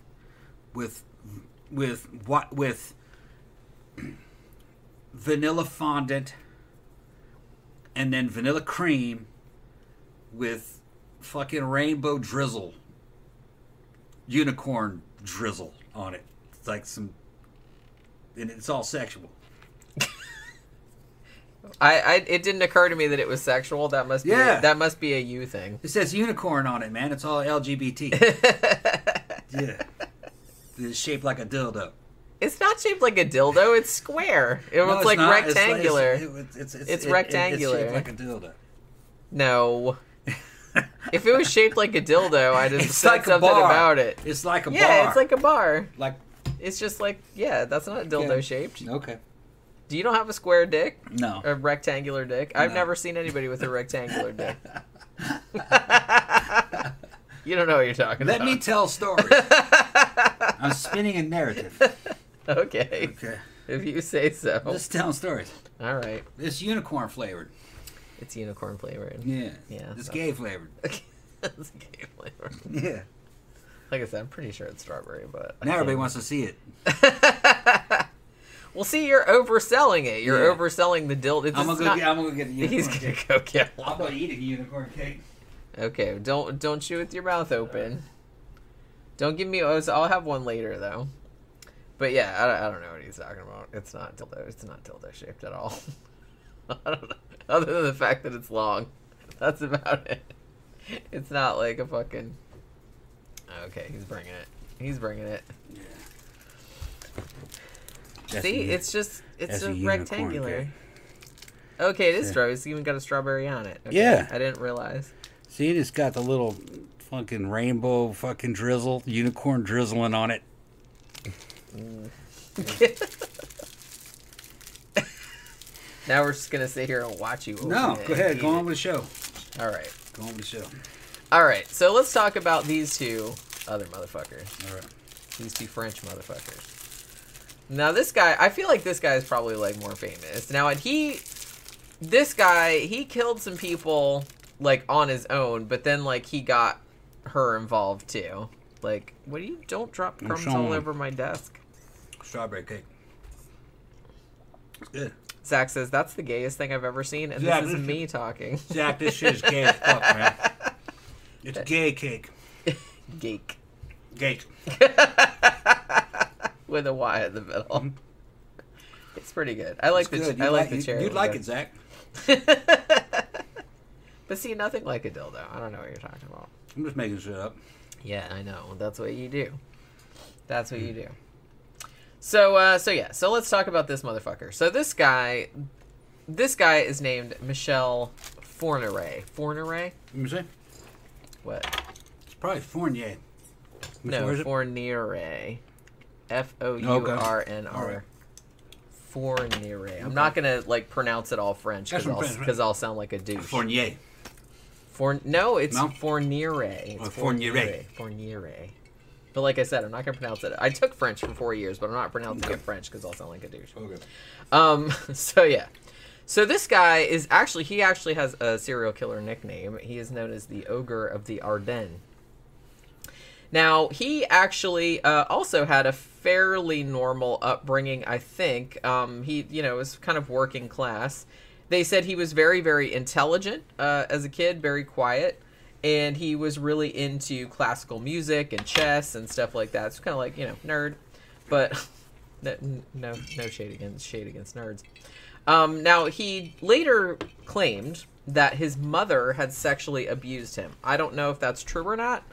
with vanilla fondant, and then vanilla cream with fucking rainbow drizzle, unicorn drizzle on it. It's like some, and it's all sexual. It didn't occur to me that it was sexual. That must be that must be a you thing. It says unicorn on it, man. It's all LGBT. Yeah, it's shaped like a dildo. It's not shaped like a dildo. It's square. Rectangular. It's rectangular. It's shaped like a dildo. No. If it was shaped like a dildo, I'd have said something about it. It's like a bar. Yeah, it's like a bar. It's just that's not dildo shaped. Okay. Do you don't have a square dick? No. A rectangular dick? I've never seen anybody with a rectangular dick. You don't know what you're talking about. Let me tell stories. I'm spinning a narrative. Okay. If you say so. Just telling stories. All right. It's unicorn flavored. It's unicorn flavored. Yeah. Yeah. It's gay flavored. It's gay flavored. Yeah. Like I said, I'm pretty sure it's strawberry, but now everybody wants to see it. Well, see, you're overselling it. You're overselling the dildo. I'm gonna get a unicorn cake. He's gonna go get one. I'm gonna eat a unicorn cake. Okay. Don't chew with your mouth open. Don't give me... I'll have one later, though. But yeah, I don't know what he's talking about. It's not dildo-shaped at all. I don't know. Other than the fact that it's long. That's about it. It's not like a fucking... Okay, he's bringing it. He's bringing it. Yeah. It's a rectangular. Okay, it is strawberry. It's even got a strawberry on it. Okay. Yeah. I didn't realize. See, it's got the little... Fucking rainbow fucking drizzle, unicorn drizzling on it. Now we're just going to sit here and watch you. Go ahead. Go on with the show. All right. Go on with the show. All right. So let's talk about these two other motherfuckers. All right. These two French motherfuckers. Now this guy, I feel like this guy is probably like more famous. Now he killed some people like on his own, but then he got her involved too. Don't drop crumbs all over my desk. Strawberry cake. It's good. Zach says that's the gayest thing I've ever seen, and Zach, this is me talking. Zach, this shit is gay as fuck, man. It's gay cake. Geek. Geek. With a Y in the middle. It's pretty good. I like the cherry. You'd like it, Zach. But see, nothing like a dildo. I don't know what you're talking about. I'm just making shit up. Yeah, I know. That's what you do. That's what you do. So yeah. So let's talk about this motherfucker. So this guy is named Michel Fourniret. Fourniret? Let me see. What? It's probably Fournier. No, Fourniret. Fournr. Fourniret. I'm not gonna like pronounce it all French because I'll sound like a douche. Fournier. No, it's Fourniret. It's Fourniret. Fourniret. But like I said, I'm not gonna pronounce it. I took French for 4 years, but I'm not pronouncing it French because I'll sound like a douche. Okay. So yeah. So this guy is actually has a serial killer nickname. He is known as the Ogre of the Ardennes. Now, he actually also had a fairly normal upbringing, I think. He, was kind of working class. They said he was very, very intelligent as a kid, very quiet. And he was really into classical music and chess and stuff like that. So kind of like, nerd. But no shade against nerds. Now, he later claimed that his mother had sexually abused him. I don't know if that's true or not.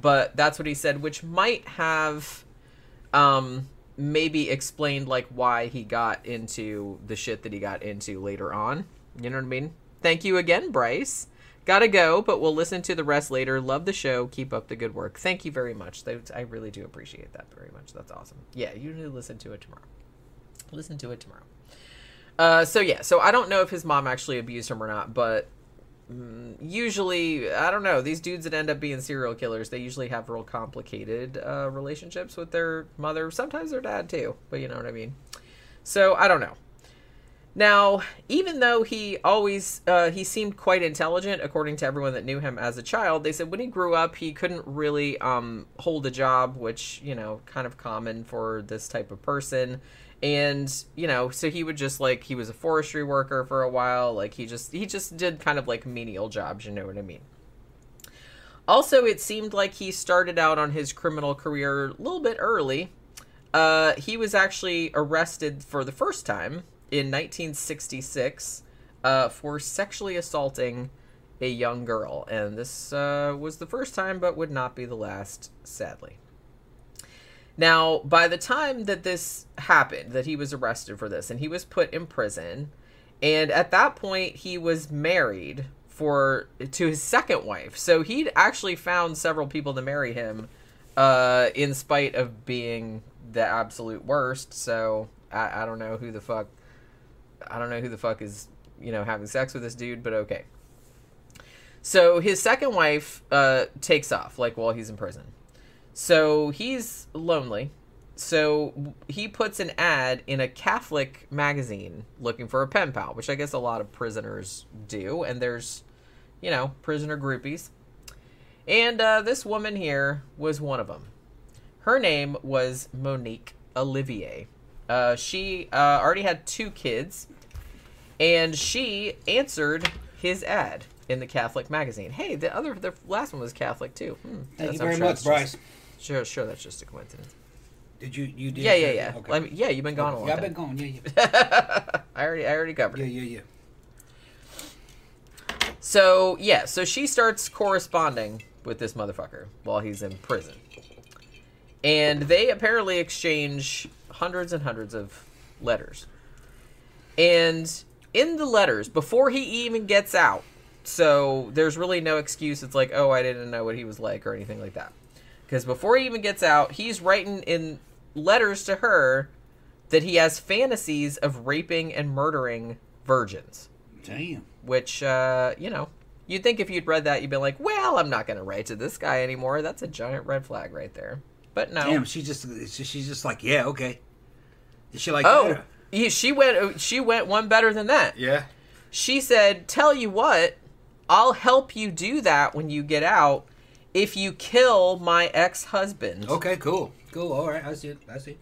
But that's what he said, which might have maybe explained, like, why he got into the shit that he got into later on. You know what I mean? Thank you again, Bryce. Gotta go, but we'll listen to the rest later. Love the show. Keep up the good work. Thank you very much. I really do appreciate that very much. That's awesome. Yeah, you need to listen to it tomorrow. Listen to it tomorrow. So, yeah. So, I don't know if his mom actually abused him or not, but... usually, I don't know, these dudes that end up being serial killers, they usually have real complicated relationships with their mother, sometimes their dad too, but you know what I mean. So, I don't know. Now, even though he always, he seemed quite intelligent, according to everyone that knew him as a child, they said when he grew up, he couldn't really hold a job, which, kind of common for this type of person. And, so he would just, like, he was a forestry worker for a while. Like, he just did kind of, like, menial jobs, you know what I mean? Also, it seemed like he started out on his criminal career a little bit early. He was actually arrested for the first time in 1966 for sexually assaulting a young girl. And this was the first time, but would not be the last, sadly. Now, by the time that this happened, that he was arrested for this, and he was put in prison, and at that point, he was married to his second wife. So he'd actually found several people to marry him, in spite of being the absolute worst. So I don't know who the fuck, is, having sex with this dude, but okay. So his second wife takes off, like, while he's in prison. So he's lonely, so he puts an ad in a Catholic magazine looking for a pen pal, which I guess a lot of prisoners do, and there's, prisoner groupies. And this woman here was one of them. Her name was Monique Olivier. She already had 2 kids, and she answered his ad in the Catholic magazine. Hey, the last one was Catholic, too. Thank you very much, Bryce. Sure, that's just a coincidence. Did you? Yeah. Okay. Yeah, you've been gone a long time. Yeah, I've been gone, yeah. I already covered it. Yeah. So, yeah, so she starts corresponding with this motherfucker while he's in prison. And they apparently exchange hundreds and hundreds of letters. And in the letters, before he even gets out, so there's really no excuse. It's like, oh, I didn't know what he was like or anything like that. Because before he even gets out, he's writing in letters to her that he has fantasies of raping and murdering virgins. Damn. Which, you'd think if you'd read that, you'd be like, well, I'm not going to write to this guy anymore. That's a giant red flag right there. But no. Damn, she's just like, yeah, okay. Is she like, oh, yeah. She went one better than that. Yeah. She said, tell you what, I'll help you do that when you get out. If you kill my ex-husband. Okay, cool. All right, I see it.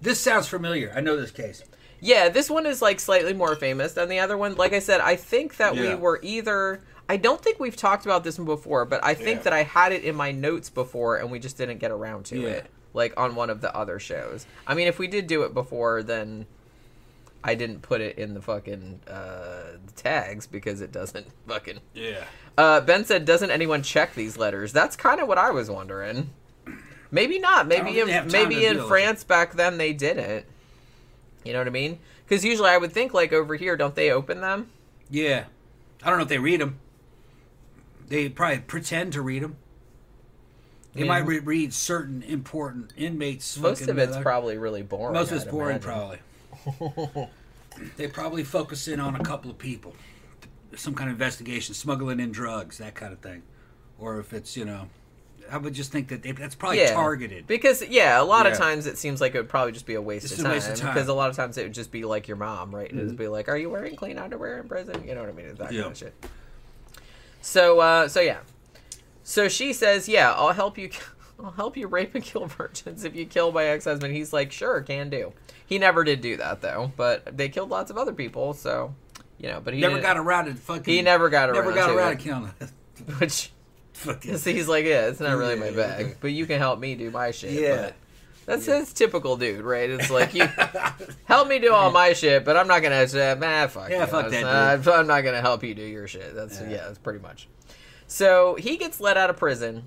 This sounds familiar. I know this case. Yeah, this one is like slightly more famous than the other one. Like I said, I think that we were either I don't think we've talked about this one before, but I think that I had it in my notes before and we just didn't get around to it, like on one of the other shows. I mean, if we did do it before, then I didn't put it in the fucking tags because it doesn't fucking... Yeah. Ben said, doesn't anyone check these letters? That's kind of what I was wondering. Maybe not. Maybe in France back then they didn't. You know what I mean? Because usually I would think, like, over here, don't they open them? Yeah. I don't know if they read them. They probably pretend to read them. They might read certain important inmates. Most of it's probably really boring. Most of it's boring, probably. They probably focus in on a couple of people, some kind of investigation, smuggling in drugs, that kind of thing, or if it's, you know, I would just think that that's probably targeted, because a lot of times it seems like it would probably just be a waste of time, because a lot of times it would just be like your mom, right? It would be like, are you wearing clean underwear in prison? You know what I mean? It's that kind of shit. So she says, I'll help you rape and kill virgins if you kill my ex-husband. He's like, sure, can do. He never did do that, though. But they killed lots of other people, so, you know. But he never got around to fucking... He never got around to it. Never got around to killing us. Which, so he's like, it's not really my bag. But you can help me do my shit. Yeah. But that's his typical dude, right? It's like, you help me do all my shit, but I'm not going to... fuck you. Fuck that dude. I'm not going to help you do your shit. That's that's pretty much. So he gets let out of prison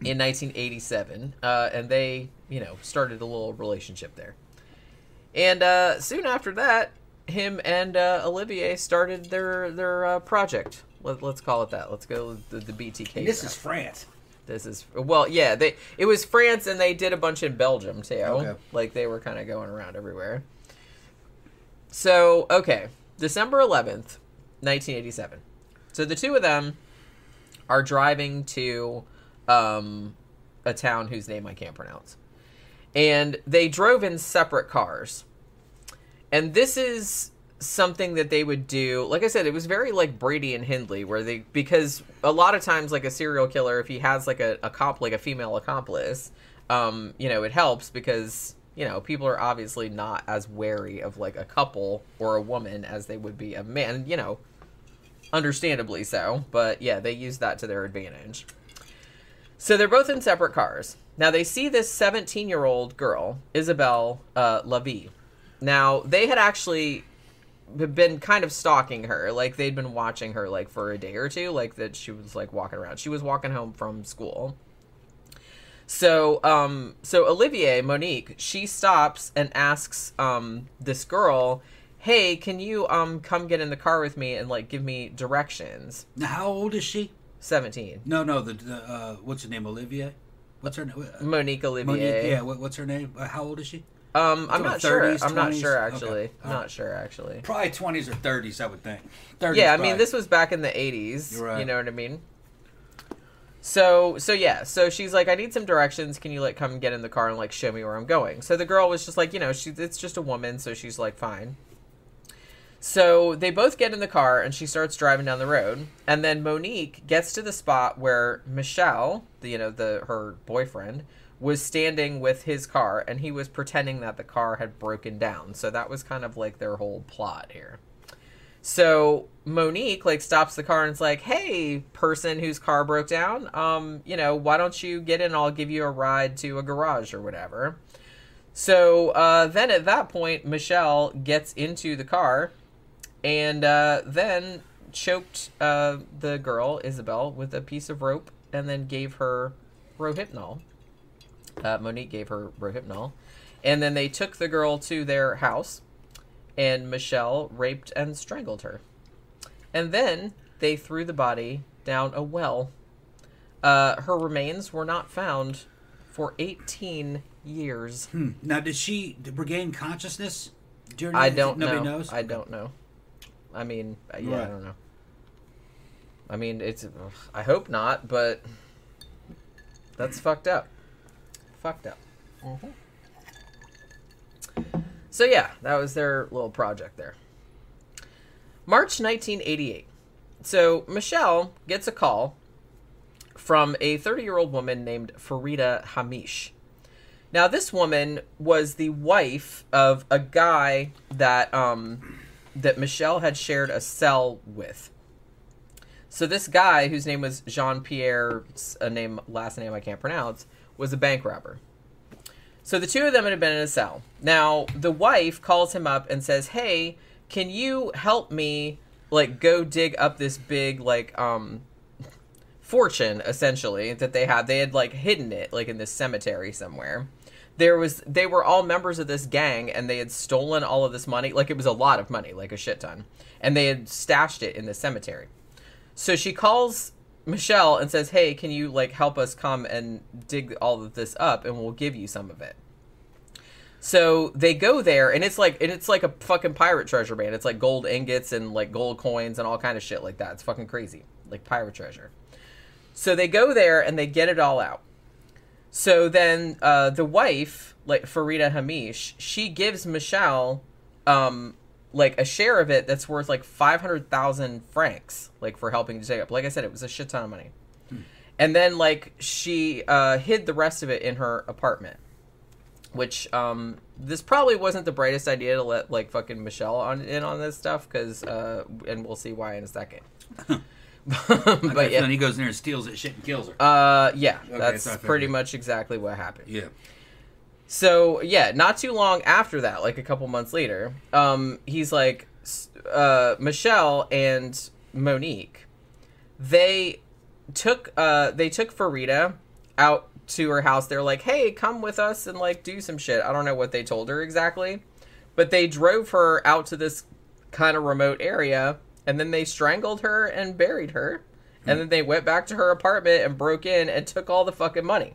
in 1987, and they, you know, started a little relationship there. And soon after that, him and Olivier started their project. Let's call it that. Let's go with the BTK. And this is France. This is, well, yeah. It was France, and they did a bunch in Belgium too. Okay. Like, they were kind of going around everywhere. So December 11th, 1987. So the two of them are driving to a town whose name I can't pronounce. And they drove in separate cars. And this is something that they would do. Like I said, it was very like Brady and Hindley, where they, because a lot of times, like, a serial killer, if he has like a female accomplice, you know, it helps because, you know, people are obviously not as wary of like a couple or a woman as they would be a man, you know, understandably so. But yeah, they use that to their advantage. So they're both in separate cars. Now, they see this 17-year-old girl, Isabelle Lavie. Now, they had actually been kind of stalking her. Like, they'd been watching her, like, for a day or two. Like, that she was, like, walking around. She was walking home from school. So, Monique, she stops and asks this girl, hey, can you come get in the car with me and, like, give me directions? Now, how old is she? 17. No, what's her name, Olivier? What's her name? Monique Olivier. What's her name? How old is she? I'm not sure. 30s, I'm 20s? Not sure, actually. Okay. Not sure, actually. Probably 20s or 30s, I would think. 30s, yeah, I mean, this was back in the 80s. You're right. You know what I mean? So she's like, I need some directions. Can you, like, come get in the car and, like, show me where I'm going? So the girl was just like, you know, it's just a woman, so she's like, fine. So they both get in the car, and she starts driving down the road. And then Monique gets to the spot where Michel, her boyfriend, was standing with his car, and he was pretending that the car had broken down. So that was kind of like their whole plot here. So Monique, like, stops the car and is like, hey, person whose car broke down, why don't you get in? I'll give you a ride to a garage or whatever. So then at that point, Michel gets into the car and then choked the girl, Isabelle, with a piece of rope and then gave her Rohypnol. Monique gave her Rohypnol. And then they took the girl to their house, and Michel raped and strangled her. And then they threw the body down a well. Her remains were not found for 18 years. Now, did she regain consciousness during that? I don't know. Nobody knows? I don't know. I mean, yeah, right. I don't know. I mean, I hope not, but that's fucked up. Fucked up. Mm-hmm. So yeah, that was their little project there. March 1988. So Michel gets a call from a 30-year-old woman named Farida Hamish. Now, this woman was the wife of a guy that that Michel had shared a cell with. So this guy, whose name was Jean-Pierre, last name I can't pronounce, was a bank robber. So the two of them had been in a cell. Now, the wife calls him up and says, hey, can you help me, like, go dig up this big, like, fortune, essentially, that they had. They had, like, hidden it, like, in this cemetery somewhere. They were all members of this gang, and they had stolen all of this money. Like, it was a lot of money, like a shit ton. And they had stashed it in the cemetery. So she calls Michelle and says, hey, can you, like, help us come and dig all of this up, and we'll give you some of it. So they go there, and it's like a fucking pirate treasure, man. It's like gold ingots and, like, gold coins and all kind of shit like that. It's fucking crazy. Like, pirate treasure. So they go there, and they get it all out. So then the wife, like Farida Hamish, she gives Michelle, like, a share of it that's worth, like, 500,000 francs, like, for helping to take up. Like I said, it was a shit ton of money. Hmm. And then, like, she hid the rest of it in her apartment, which this probably wasn't the brightest idea to let, like, fucking Michelle in on this stuff, because, and we'll see why in a second. But yeah, then he goes in there and steals that shit and kills her. Yeah, okay, that's pretty much exactly what happened. Yeah. So yeah, not too long after that, like a couple months later, he's like, Michelle and Monique, they took Farida out to her house. They're like, hey, come with us and, like, do some shit. I don't know what they told her exactly, but they drove her out to this kind of remote area. And then they strangled her and buried her. And then they went back to her apartment and broke in and took all the fucking money.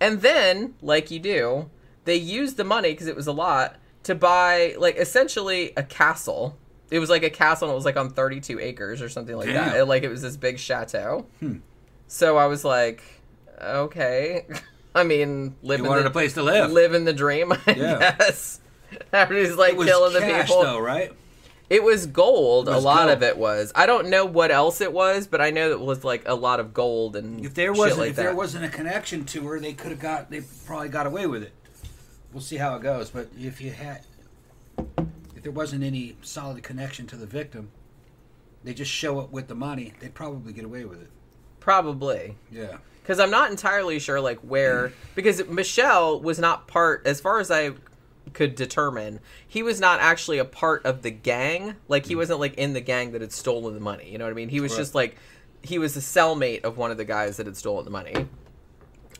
And then, like you do, they used the money, because it was a lot, to buy, like, essentially a castle. It was like a castle, and it was, like, on 32 acres or something like that. It, like, it was this big chateau. Hmm. So I was like, okay. I mean, living a place to live. Living the dream, I guess. Everybody's, like, killing the people. It was cash, though, right? It was gold. A lot of it was. I don't know what else it was, but I know it was, like, a lot of gold and if there wasn't a connection to her, they probably got away with it. We'll see how it goes. But if there wasn't any solid connection to the victim, they just show up with the money, they'd probably get away with it. Probably. Yeah. Because I'm not entirely sure, like, where, because Michelle was not part, as far as I could determine, he was not actually a part of the gang. Like, he wasn't, like, in the gang that had stolen the money. You know what I mean? He was just, like, he was a cellmate of one of the guys that had stolen the money.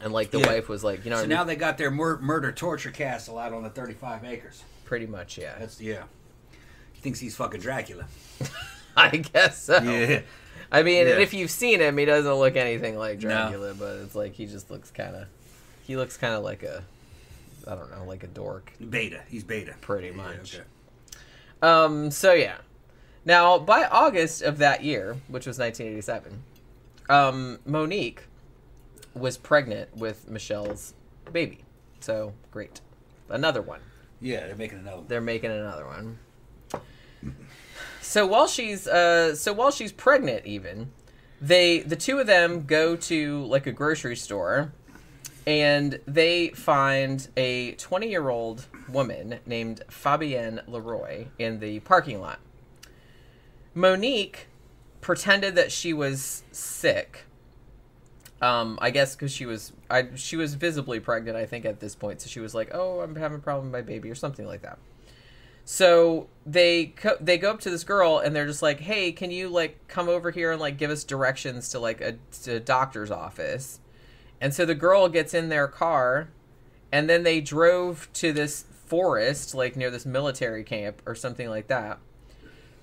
And, like, the wife was, like, you know what I mean? So now they got their murder-torture castle out on the 35 acres. Pretty much, yeah. He thinks he's fucking Dracula. I guess so. Yeah. I mean, and if you've seen him, he doesn't look anything like Dracula, but it's like he just looks kind of... He looks kind of like a... I don't know, like a dork. Beta. He's beta. Pretty much. Okay. So, yeah. Now, by August of that year, which was 1987, Monique was pregnant with Michelle's baby. So, great. Another one. Yeah, they're making another one. So, while she's pregnant, even, the two of them go to, like, a grocery store, and they find a 20-year-old woman named Fabienne Leroy in the parking lot. Monique pretended that she was sick. I guess because she was visibly pregnant, I think, at this point. So she was like, oh, I'm having a problem with my baby or something like that. So they go up to this girl, and they're just like, hey, can you, like, come over here and, like, give us directions to, like, to a doctor's office? And so the girl gets in their car, and then they drove to this forest, like, near this military camp or something like that.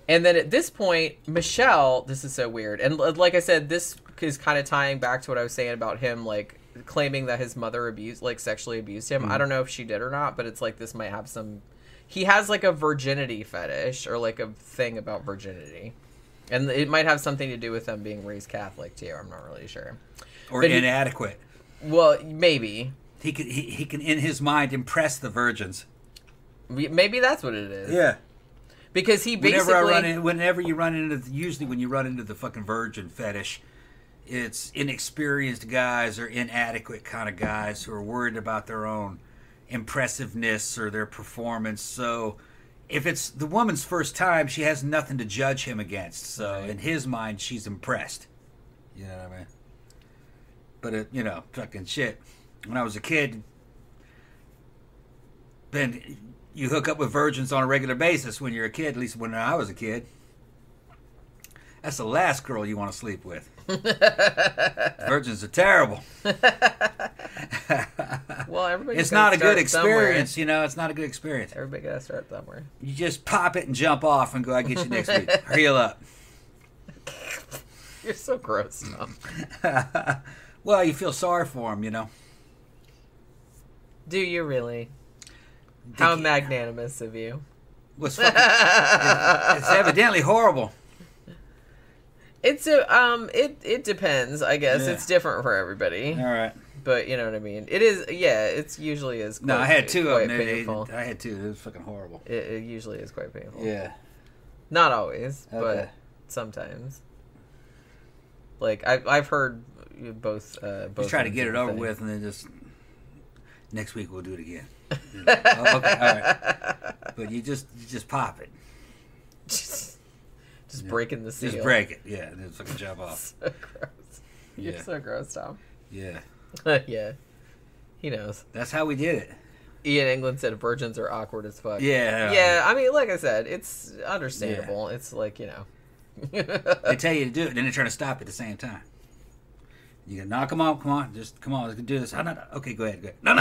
And then at this point, Michelle, this is so weird. And like I said, this is kind of tying back to what I was saying about him, like, claiming that his mother sexually abused him. Mm-hmm. I don't know if she did or not, but it's like this might have some... He has, like, a virginity fetish, or, like, a thing about virginity. And it might have something to do with them being raised Catholic, too. I'm not really sure. Or inadequate. Well, maybe he can in his mind impress the virgins. Maybe that's what it is. Yeah, because he basically when you run into the fucking virgin fetish, it's inexperienced guys or inadequate kind of guys who are worried about their own impressiveness or their performance. So if it's the woman's first time, she has nothing to judge him against. So right. In his mind, she's impressed. You know what I mean? But, you know, fucking shit. When I was a kid, then you hook up with virgins on a regular basis when you're a kid, at least when I was a kid. That's the last girl you want to sleep with. Virgins are terrible. Well, everybody's not a good experience, somewhere. You know. It's not a good experience. Everybody got to start somewhere. You just pop it and jump off and go, I'll get you next week. Heal up. You're so gross, Mom. Well, you feel sorry for him, you know. Do you really? How magnanimous of you. Well, it's evidently horrible. It's a it depends, I guess. Yeah. It's different for everybody. All right. But you know what I mean. It is, yeah. It's usually is. Quite, no, I had two of them. I had two. It was fucking horrible. It usually is quite painful. Yeah. Not always, okay. But sometimes. Like I've heard both. Just try to get it over with, and then just next week we'll do it again. Oh, okay, all right. But you just pop it. Just breaking the seal. Just break it, yeah. And it's like a jump off. So gross. Yeah. You're so gross, Tom. Yeah. Yeah. He knows. That's how we did it. Ian England said virgins are awkward as fuck. Yeah. Yeah, I mean, like I said, it's understandable. Yeah. It's like, you know. They tell you to do it, then they try to stop at the same time. You can knock them off. Come on, just come on. Let's do this. No. Okay, go ahead. No.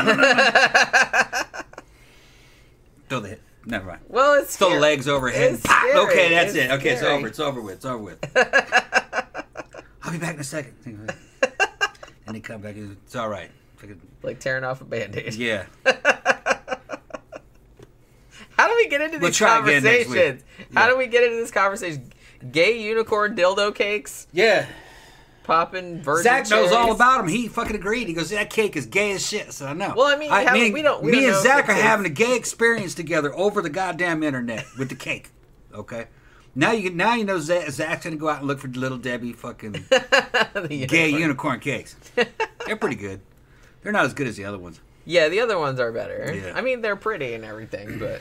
Throw the hit. Never mind. Well, it's throw the legs overhead. Okay, that's it. Okay, it's over. It's over with. I'll be back in a second. And they come back. It's all right. Like tearing off a Band-Aid. Yeah. How do we get into these conversations? Yeah. How do we get into this conversation? Gay unicorn dildo cakes. Yeah. Popping virgin Zach knows cherries. All about him. He fucking agreed. He goes, that cake is gay as shit. So I know. Well, I mean, we don't know and Zach are having a gay experience together over the goddamn internet with the cake. Okay, now you know Zach's gonna go out and look for Little Debbie fucking gay unicorn cakes. They're pretty good. They're not as good as the other ones. Yeah, the other ones are better. Yeah. I mean, they're pretty and everything, but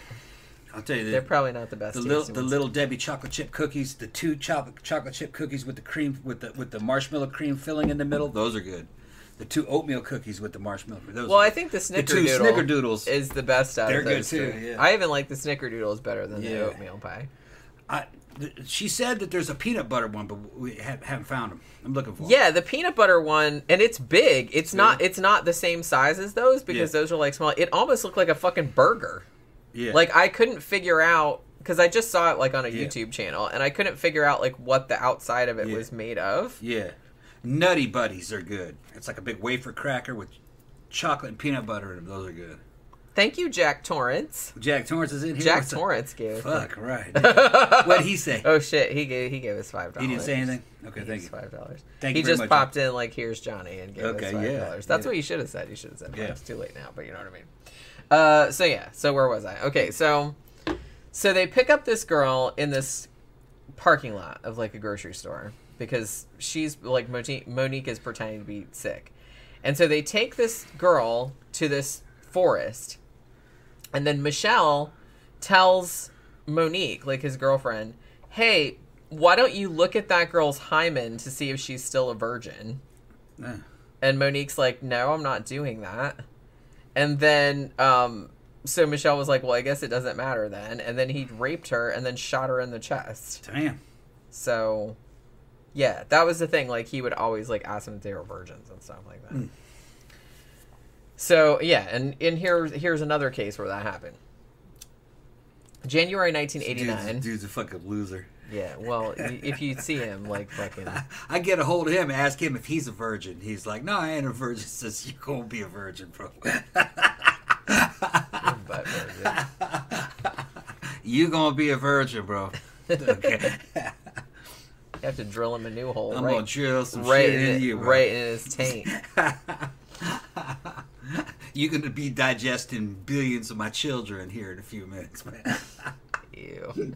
I'll tell you, they're probably not the best. The little Debbie chocolate chip cookies, the two chocolate chip cookies with the cream with the marshmallow cream filling in the middle, those are good. The two oatmeal cookies with the marshmallow. Those I think the snickerdoodles is the best out of those. They're good too. Yeah. I even like the snickerdoodles better than the oatmeal pie. She said that there's a peanut butter one, but we haven't found them. I'm looking for them. Yeah, the peanut butter one, and it's big. It's not the same size as those because those are like small. It almost looked like a fucking burger. Yeah. Like, I couldn't figure out, because I just saw it, like, on a YouTube channel, and I couldn't figure out, like, what the outside of it was made of. Yeah. Nutty Buddies are good. It's like a big wafer cracker with chocolate and peanut butter in them. Those are good. Thank you, Jack Torrance. Jack Torrance is in here. Jack Torrance gave. Fuck, right. What'd he say? Oh, shit. He gave us $5. He didn't say anything? Okay, thank you. $5. Thank you very much. He just popped in, like, here's Johnny, and gave us $5. Yeah. That's what you should have said. You should have said, it's too late now, but you know what I mean. So where was I? Okay, so they pick up this girl in this parking lot of, like, a grocery store because she's, like, Monique is pretending to be sick. And so they take this girl to this forest, and then Michel tells Monique, like, his girlfriend, hey, why don't you look at that girl's hymen to see if she's still a virgin? And Monique's like, no, I'm not doing that. And then, so Michel was like, well, I guess it doesn't matter then. And then he raped her and then shot her in the chest. Damn. So, yeah, that was the thing. Like, he would always, like, ask them if they were virgins and stuff like that. Mm. So, yeah, and here's another case where that happened. January 1989. Dude's a fucking loser. Yeah, well, if you see him, like, fucking... I get a hold of him and ask him if he's a virgin. He's like, no, I ain't a virgin. Says, you gonna be a virgin, bro. You gonna be a virgin, bro. Okay. You have to drill him a new hole. I'm gonna drill some shit in you, bro. Right in his taint. You're gonna be digesting billions of my children here in a few minutes, man. You.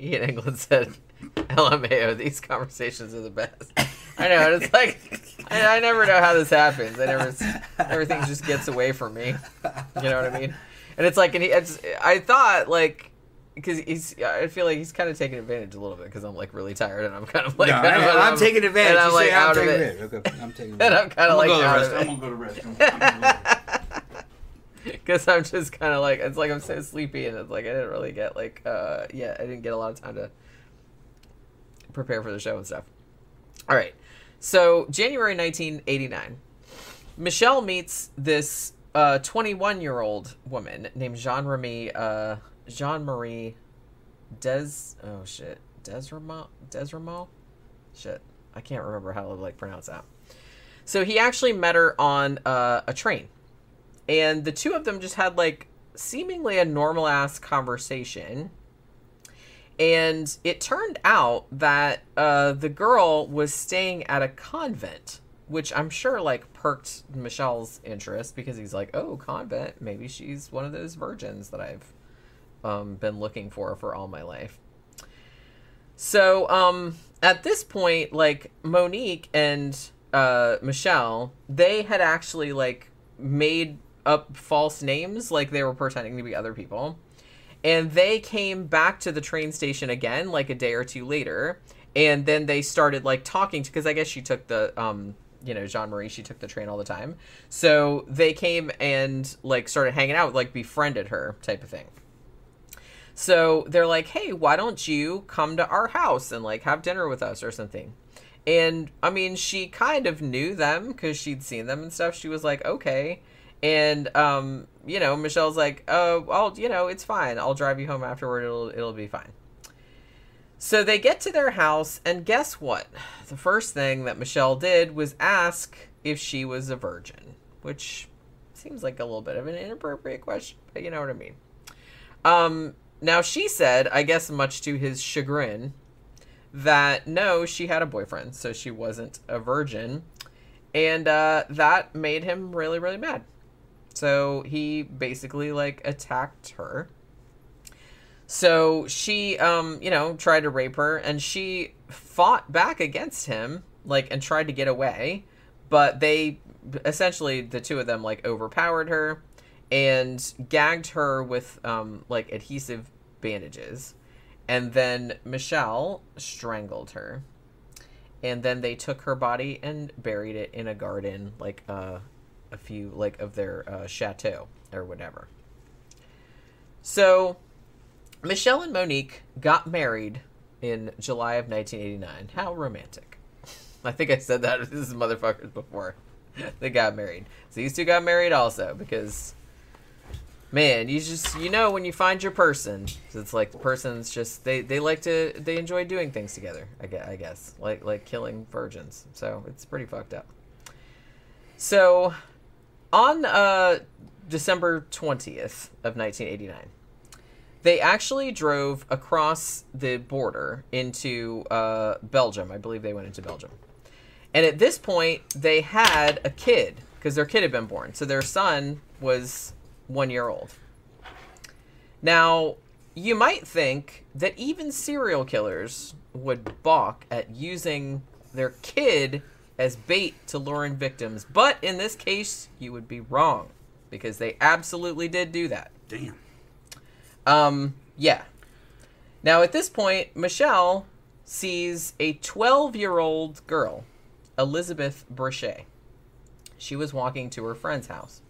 Ian England said, LMAO, these conversations are the best. I know, and it's like, I never know how this happens. Everything just gets away from me. You know what I mean? And it's like, I thought, like, because I feel like he's kind of taking advantage a little bit because I'm like really tired and I'm kind of like I'm taking advantage. And I'm like out of it. Okay, I'm taking advantage. And I'm kind of like out of it. I'm gonna go to rest. Because I'm just kind of like, it's like I'm so sleepy and it's like I didn't really get like I didn't get a lot of time to prepare for the show and stuff. All right, so January 1989, Michel meets this 21-year-old woman named Jean Marie Des Ramon? Shit, I can't remember how to like pronounce that. So he actually met her on a train, and the two of them just had like seemingly a normal ass conversation. And it turned out that the girl was staying at a convent, which I'm sure like perked Michel's interest because he's like, oh, convent, maybe she's one of those virgins that I've been looking for all my life. So at this point, like Monique and Michel, they had actually like made up false names, like they were pretending to be other people. And they came back to the train station again, like a day or two later. And then they started like talking to, because I guess she took the, Jean Marie, she took the train all the time. So they came and like started hanging out, like befriended her type of thing. So they're like, hey, why don't you come to our house and like have dinner with us or something? And I mean, she kind of knew them because she'd seen them and stuff. She was like, okay. And, Michel's like, oh, I'll, it's fine. I'll drive you home afterward. It'll be fine. So they get to their house, and guess what? The first thing that Michel did was ask if she was a virgin, which seems like a little bit of an inappropriate question, but you know what I mean? Now she said, I guess much to his chagrin, that no, she had a boyfriend, so she wasn't a virgin. And, that made him really, really mad. So he basically like attacked her. So she, tried to rape her, and she fought back against him, like, and tried to get away, but they essentially, the two of them like overpowered her and gagged her with, like adhesive bandages. And then Michel strangled her. And then they took her body and buried it in a garden, like a few, like of their chateau or whatever. So Michel and Monique got married in July of 1989. How romantic. I think I said that to this motherfuckers before. They got married. So these two got married also because, man, you just, when you find your person, it's like the person's just, they enjoy doing things together, I guess, like killing virgins. So it's pretty fucked up. So on December 20th of 1989, they actually drove across the border into Belgium. I believe they went into Belgium. And at this point, they had a kid because their kid had been born. So their son was 1 year old. Now, you might think that even serial killers would balk at using their kid as bait to lure in victims, but in this case, you would be wrong because they absolutely did do that. Damn. Yeah. Now, at this point, Michel sees a 12-year-old girl, Elizabeth Bruchet. She was walking to her friend's house.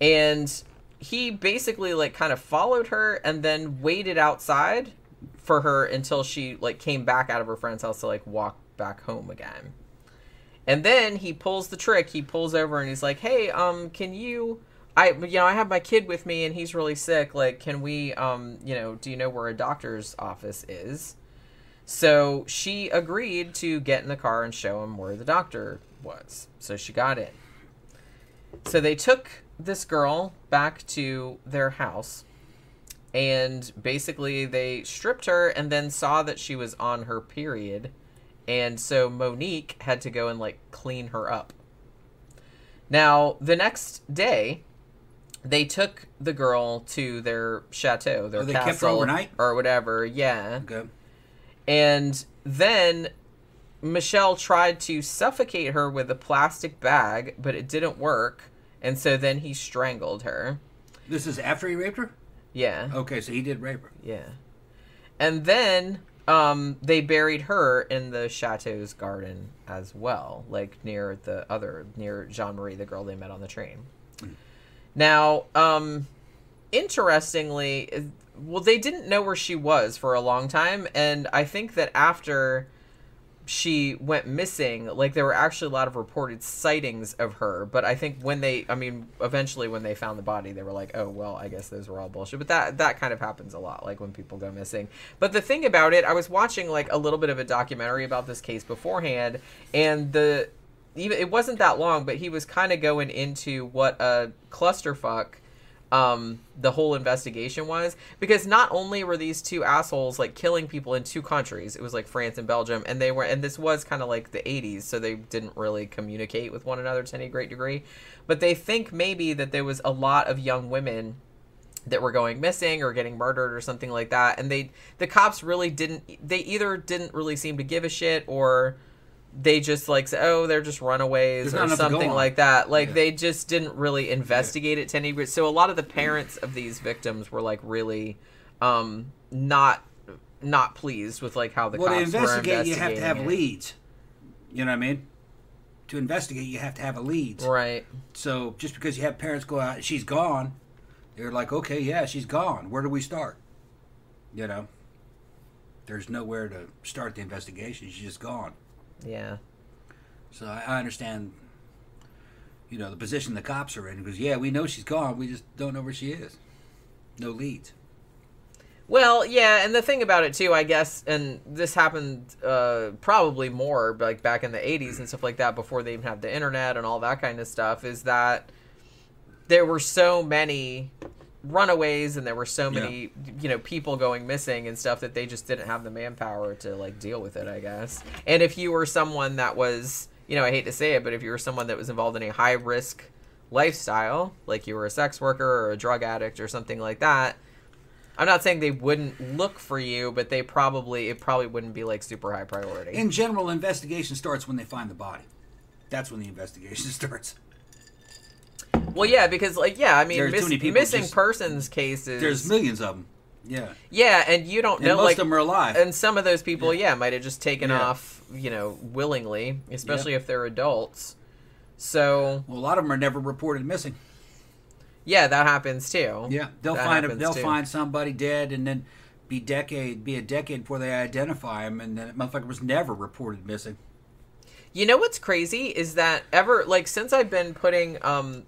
And he basically, like, kind of followed her and then waited outside for her until she, like, came back out of her friend's house to, like, walk back home again. And then he pulls the trick. He pulls over and he's like, hey, can you, I have my kid with me and he's really sick. Like, can we, do you know where a doctor's office is? So she agreed to get in the car and show him where the doctor was. So she got in. So they took this girl back to their house, and basically they stripped her and then saw that she was on her period, and so Monique had to go and like clean her up. Now the next day they took the girl to their chateau, their castle, kept her overnight? Or whatever. Yeah. Okay. And then Michel tried to suffocate her with a plastic bag, but it didn't work. And so then he strangled her. This is after he raped her? Yeah. Okay, so he did rape her. Yeah. And then they buried her in the chateau's garden as well, like near the other, near Jean Marie, the girl they met on the train. Mm. Now, interestingly, well, they didn't know where she was for a long time. And I think that after she went missing, like, there were actually a lot of reported sightings of her. But I think when they, I mean, eventually when they found the body, they were like, oh, well, I guess those were all bullshit. But that kind of happens a lot, like, when people go missing. But the thing about it, I was watching, like, a little bit of a documentary about this case beforehand. And it wasn't that long, but he was kind of going into what a clusterfuck the whole investigation was, because not only were these two assholes like killing people in two countries, it was like France and Belgium, and they were, and this was kind of like the 80s, so they didn't really communicate with one another to any great degree, but they think maybe that there was a lot of young women that were going missing or getting murdered or something like that, and the cops really didn't really seem to give a shit, or they just like say, oh, they're just runaways or something like that. Like, yeah. They just didn't really investigate it to any degree. So a lot of the parents of these victims were like really not pleased with like how the cops were investigating. Well, to investigate, you have to have leads. You know what I mean? To investigate, you have to have a lead. Right. So just because you have parents go out, she's gone, they're like, okay, yeah, she's gone. Where do we start? You know? There's nowhere to start the investigation. She's just gone. Yeah. So I understand, you know, the position the cops are in, because, yeah, we know she's gone. We just don't know where she is. No leads. Well, yeah, and the thing about it, too, I guess, and this happened probably more like back in the 80s and stuff like that, before they even had the internet and all that kind of stuff, is that there were so many runaways and there were so many, yeah, you know, people going missing and stuff, that they just didn't have the manpower to like deal with it, I guess. And if you were someone that was, you know, I hate to say it, but if you were someone that was involved in a high risk lifestyle, like you were a sex worker or a drug addict or something like that, I'm not saying they wouldn't look for you, but they probably, it probably wouldn't be like super high priority. In general, investigation starts when they find the body. That's when the investigation starts. Well, yeah, because, like, yeah, I mean, missing persons cases, there's millions of them. Yeah. Yeah, and you don't know, like, most of them are alive. And some of those people, yeah, might have just taken off, you know, willingly, especially if they're adults. So, well, a lot of them are never reported missing. Yeah, that happens too. Yeah, they'll find somebody dead, and then be a decade before they identify him, and then that motherfucker was never reported missing. You know what's crazy is that since I've been putting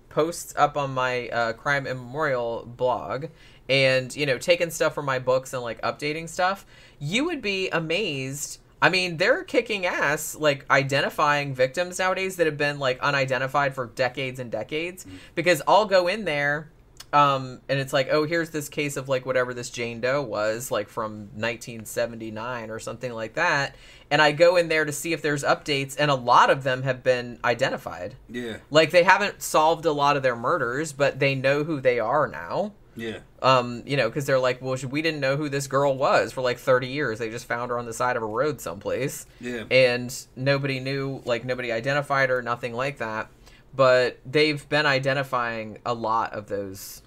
posts up on my Crime and Memorial blog and, you know, taking stuff from my books and, like, updating stuff, you would be amazed. I mean, they're kicking ass, like, identifying victims nowadays that have been, like, unidentified for decades and decades. Mm-hmm. Because I'll go in there and it's like, oh, here's this case of, like, whatever this Jane Doe was, like, from 1979 or something like that. And I go in there to see if there's updates, and a lot of them have been identified. Yeah. Like, they haven't solved a lot of their murders, but they know who they are now. Yeah. You know, because they're like, well, we didn't know who this girl was for, like, 30 years. They just found her on the side of a road someplace. Yeah. And nobody knew, like, nobody identified her, nothing like that. But they've been identifying a lot of those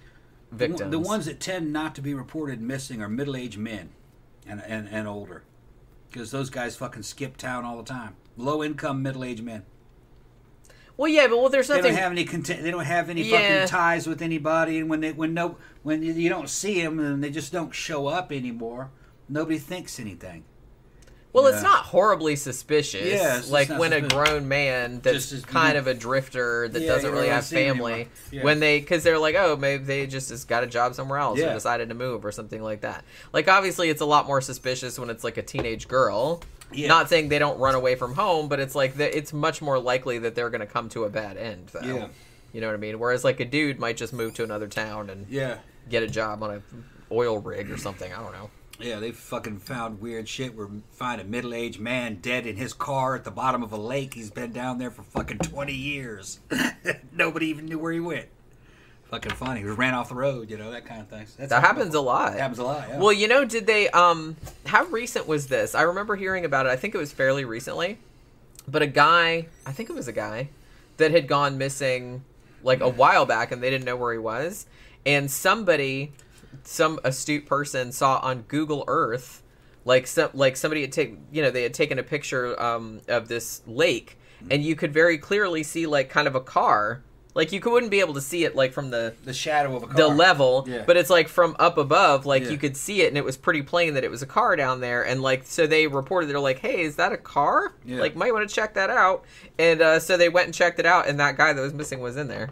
victims. The ones that tend not to be reported missing are middle-aged men and older. Because those guys fucking skip town all the time. Low-income, middle-aged men. Well, yeah, but there's nothing. They don't have any fucking ties with anybody. And when you don't see them, and they just don't show up anymore, nobody thinks anything. Well, it's not horribly suspicious. Yeah, like when a grown man that's kind of a drifter that doesn't really have family, because they're like, oh, maybe they just got a job somewhere else or decided to move or something like that. Like, obviously, it's a lot more suspicious when it's like a teenage girl. Yeah. Not saying they don't run away from home, but it's like it's much more likely that they're going to come to a bad end, though. Yeah. You know what I mean? Whereas like a dude might just move to another town and get a job on an oil rig or something. I don't know. Yeah, they fucking found weird shit. We find a middle-aged man dead in his car at the bottom of a lake. He's been down there for fucking 20 years. Nobody even knew where he went. Fucking funny. He ran off the road, you know, that kind of thing. That happens a lot. It happens a lot, yeah. Well, you know, did they, how recent was this? I remember hearing about it. I think it was fairly recently. But I think it was a guy, that had gone missing, like, a while back, and they didn't know where he was. And somebody some astute person saw on Google Earth, like somebody had taken a picture of this lake, and you could very clearly see like kind of a car. Like you wouldn't be able to see it like from the shadow of a car. The level, yeah. But it's like from up above, like yeah. You could see it, and it was pretty plain that it was a car down there. And like so they reported, they're like, "Hey, is that a car? Yeah. Like might want to check that out." And so they went and checked it out, and that guy that was missing was in there.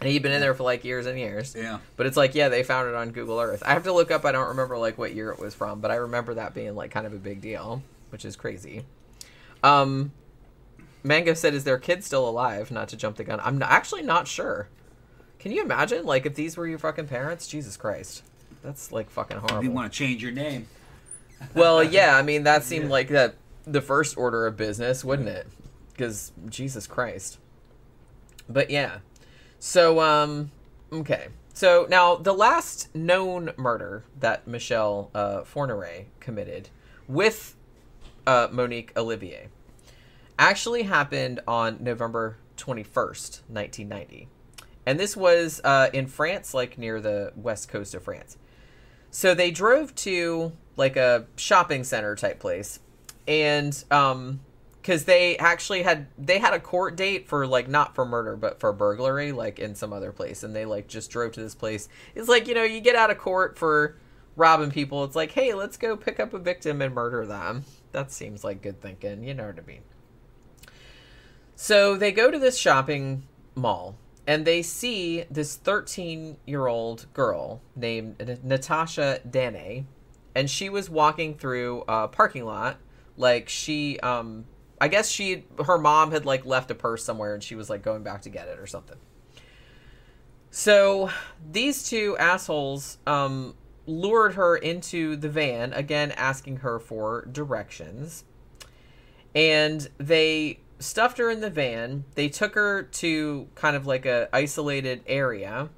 And he'd been in there for like years and years. Yeah. But it's like, yeah, they found it on Google Earth. I have to look up. I don't remember like what year it was from, but I remember that being like kind of a big deal, which is crazy. Mango said, "Is their kid still alive?" Not to jump the gun. I'm actually not sure. Can you imagine? Like, if these were your fucking parents? Jesus Christ. That's, like, fucking horrible. You want to change your name. Well, yeah. I mean, that seemed like that the first order of business, wouldn't it? Because, Jesus Christ. But, yeah. So, okay. So, now, the last known murder that Michel Fourniret committed with Monique Olivier actually happened on November 21st, 1990. And this was in France, like near the west coast of France. So they drove to like a shopping center type place. And because they actually had a court date for like, not for murder, but for burglary, like in some other place. And they like just drove to this place. It's like, you know, you get out of court for robbing people. It's like, hey, let's go pick up a victim and murder them. That seems like good thinking. You know what I mean? So they go to this shopping mall, and they see this 13-year-old girl named Natasha Danae, and she was walking through a parking lot. Like, she, I guess her mom had, like, left a purse somewhere, and she was, like, going back to get it or something. So these two assholes lured her into the van, again asking her for directions, and they stuffed her in the van. They took her to kind of like a isolated area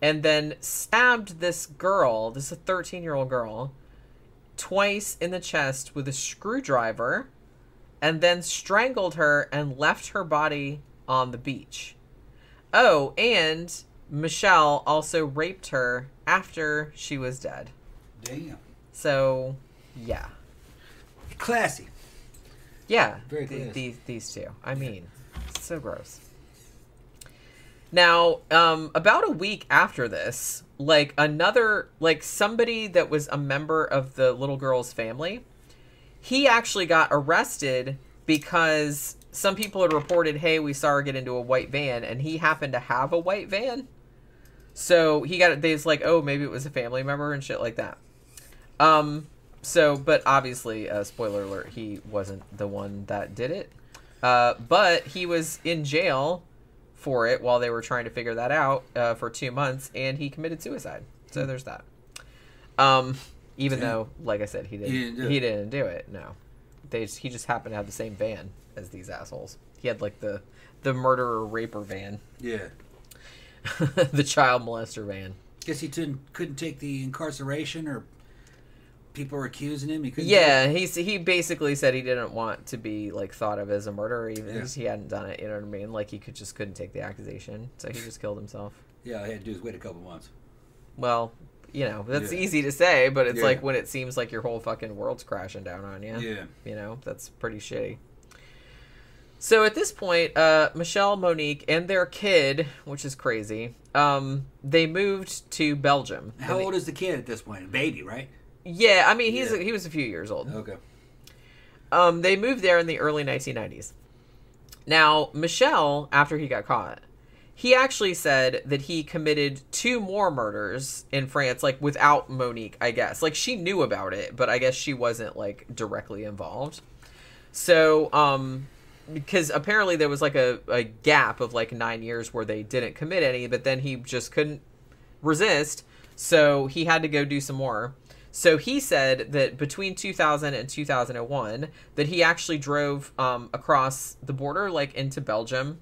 and then stabbed this girl, this 13-year-old girl, twice in the chest with a screwdriver, and then strangled her and left her body on the beach. Oh, and Michel also raped her after she was dead. Damn. So, yeah. Classy. Yeah, these two. I mean, so gross. Now, about a week after this, like another, like somebody that was a member of the little girl's family, he actually got arrested because some people had reported, hey, we saw her get into a white van, and he happened to have a white van. So they was like, oh, maybe it was a family member and shit like that. So, but obviously, spoiler alert, he wasn't the one that did it. But he was in jail for it while they were trying to figure that out for 2 months, and he committed suicide. So there's that. Even though, like I said, he didn't do it. No, he just happened to have the same van as these assholes. He had like the murderer raper van. Yeah. The child molester van. Guess he couldn't take the incarceration or. People were accusing him. He couldn't. Yeah, he basically said he didn't want to be like thought of as a murderer, even if he hadn't done it. You know what I mean? Like he couldn't take the accusation, so he just killed himself. Yeah, all he had to do is wait a couple months. Well, you know that's easy to say, but it's like when it seems like your whole fucking world's crashing down on you. Yeah, you know that's pretty shitty. So at this point, Michel, Monique, and their kid, which is crazy, they moved to Belgium. How old is the kid at this point? A baby, right? Yeah, I mean, he was a few years old. Okay. They moved there in the early 1990s. Now, Michel, after he got caught, he actually said that he committed 2 more murders in France, like, without Monique, I guess. Like, she knew about it, but I guess she wasn't, like, directly involved. So, because apparently there was, like, a gap of, like, 9 years where they didn't commit any, but then he just couldn't resist, so he had to go do some more. So he said that between 2000 and 2001, that he actually drove across the border, like into Belgium,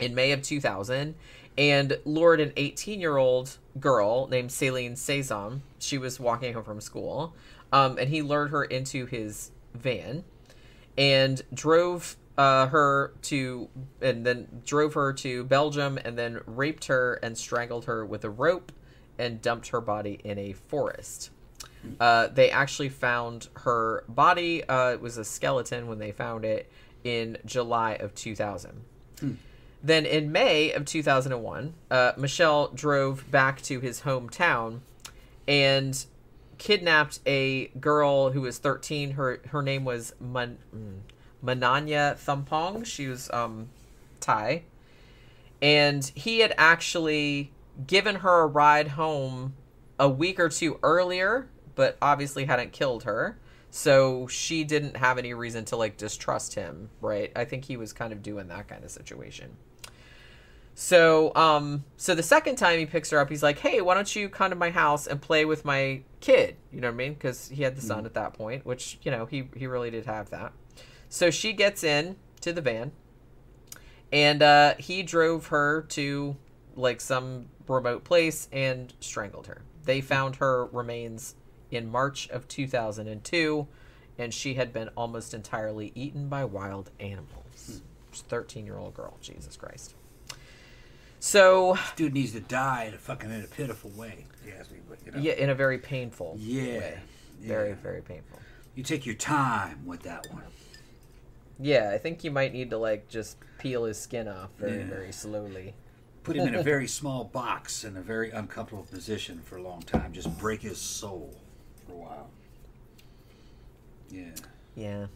in May of 2000, and lured an 18-year-old girl named Celine Saison. She was walking home from school, and he lured her into his van, and drove her to Belgium, and then raped her and strangled her with a rope, and dumped her body in a forest. They actually found her body, it was a skeleton when they found it, in July of 2000. Then in May of 2001, Michel drove back to his hometown and kidnapped a girl who was 13. Her name was Mananya Thumpong. She was Thai. And he had actually given her a ride home a week or two earlier, but obviously hadn't killed her. So she didn't have any reason to, like, distrust him, right? I think he was kind of doing that kind of situation. So, so the second time he picks her up, he's like, hey, why don't you come to my house and play with my kid? You know what I mean? Because he had the son at that point, which, you know, he really did have that. So she gets in to the van, and he drove her to, like, some remote place and strangled her. They found her remains in March of 2002, and she had been almost entirely eaten by wild animals. 13-year-old girl. Jesus Christ. So this dude needs to die in a pitiful way. You know. Yeah, in a very painful way. Very, very painful. You take your time with that one. Yeah, I think you might need to, like, just peel his skin off very, very slowly. Put him in a very small box in a very uncomfortable position for a long time. Just break his soul for a while. Yeah. Yeah.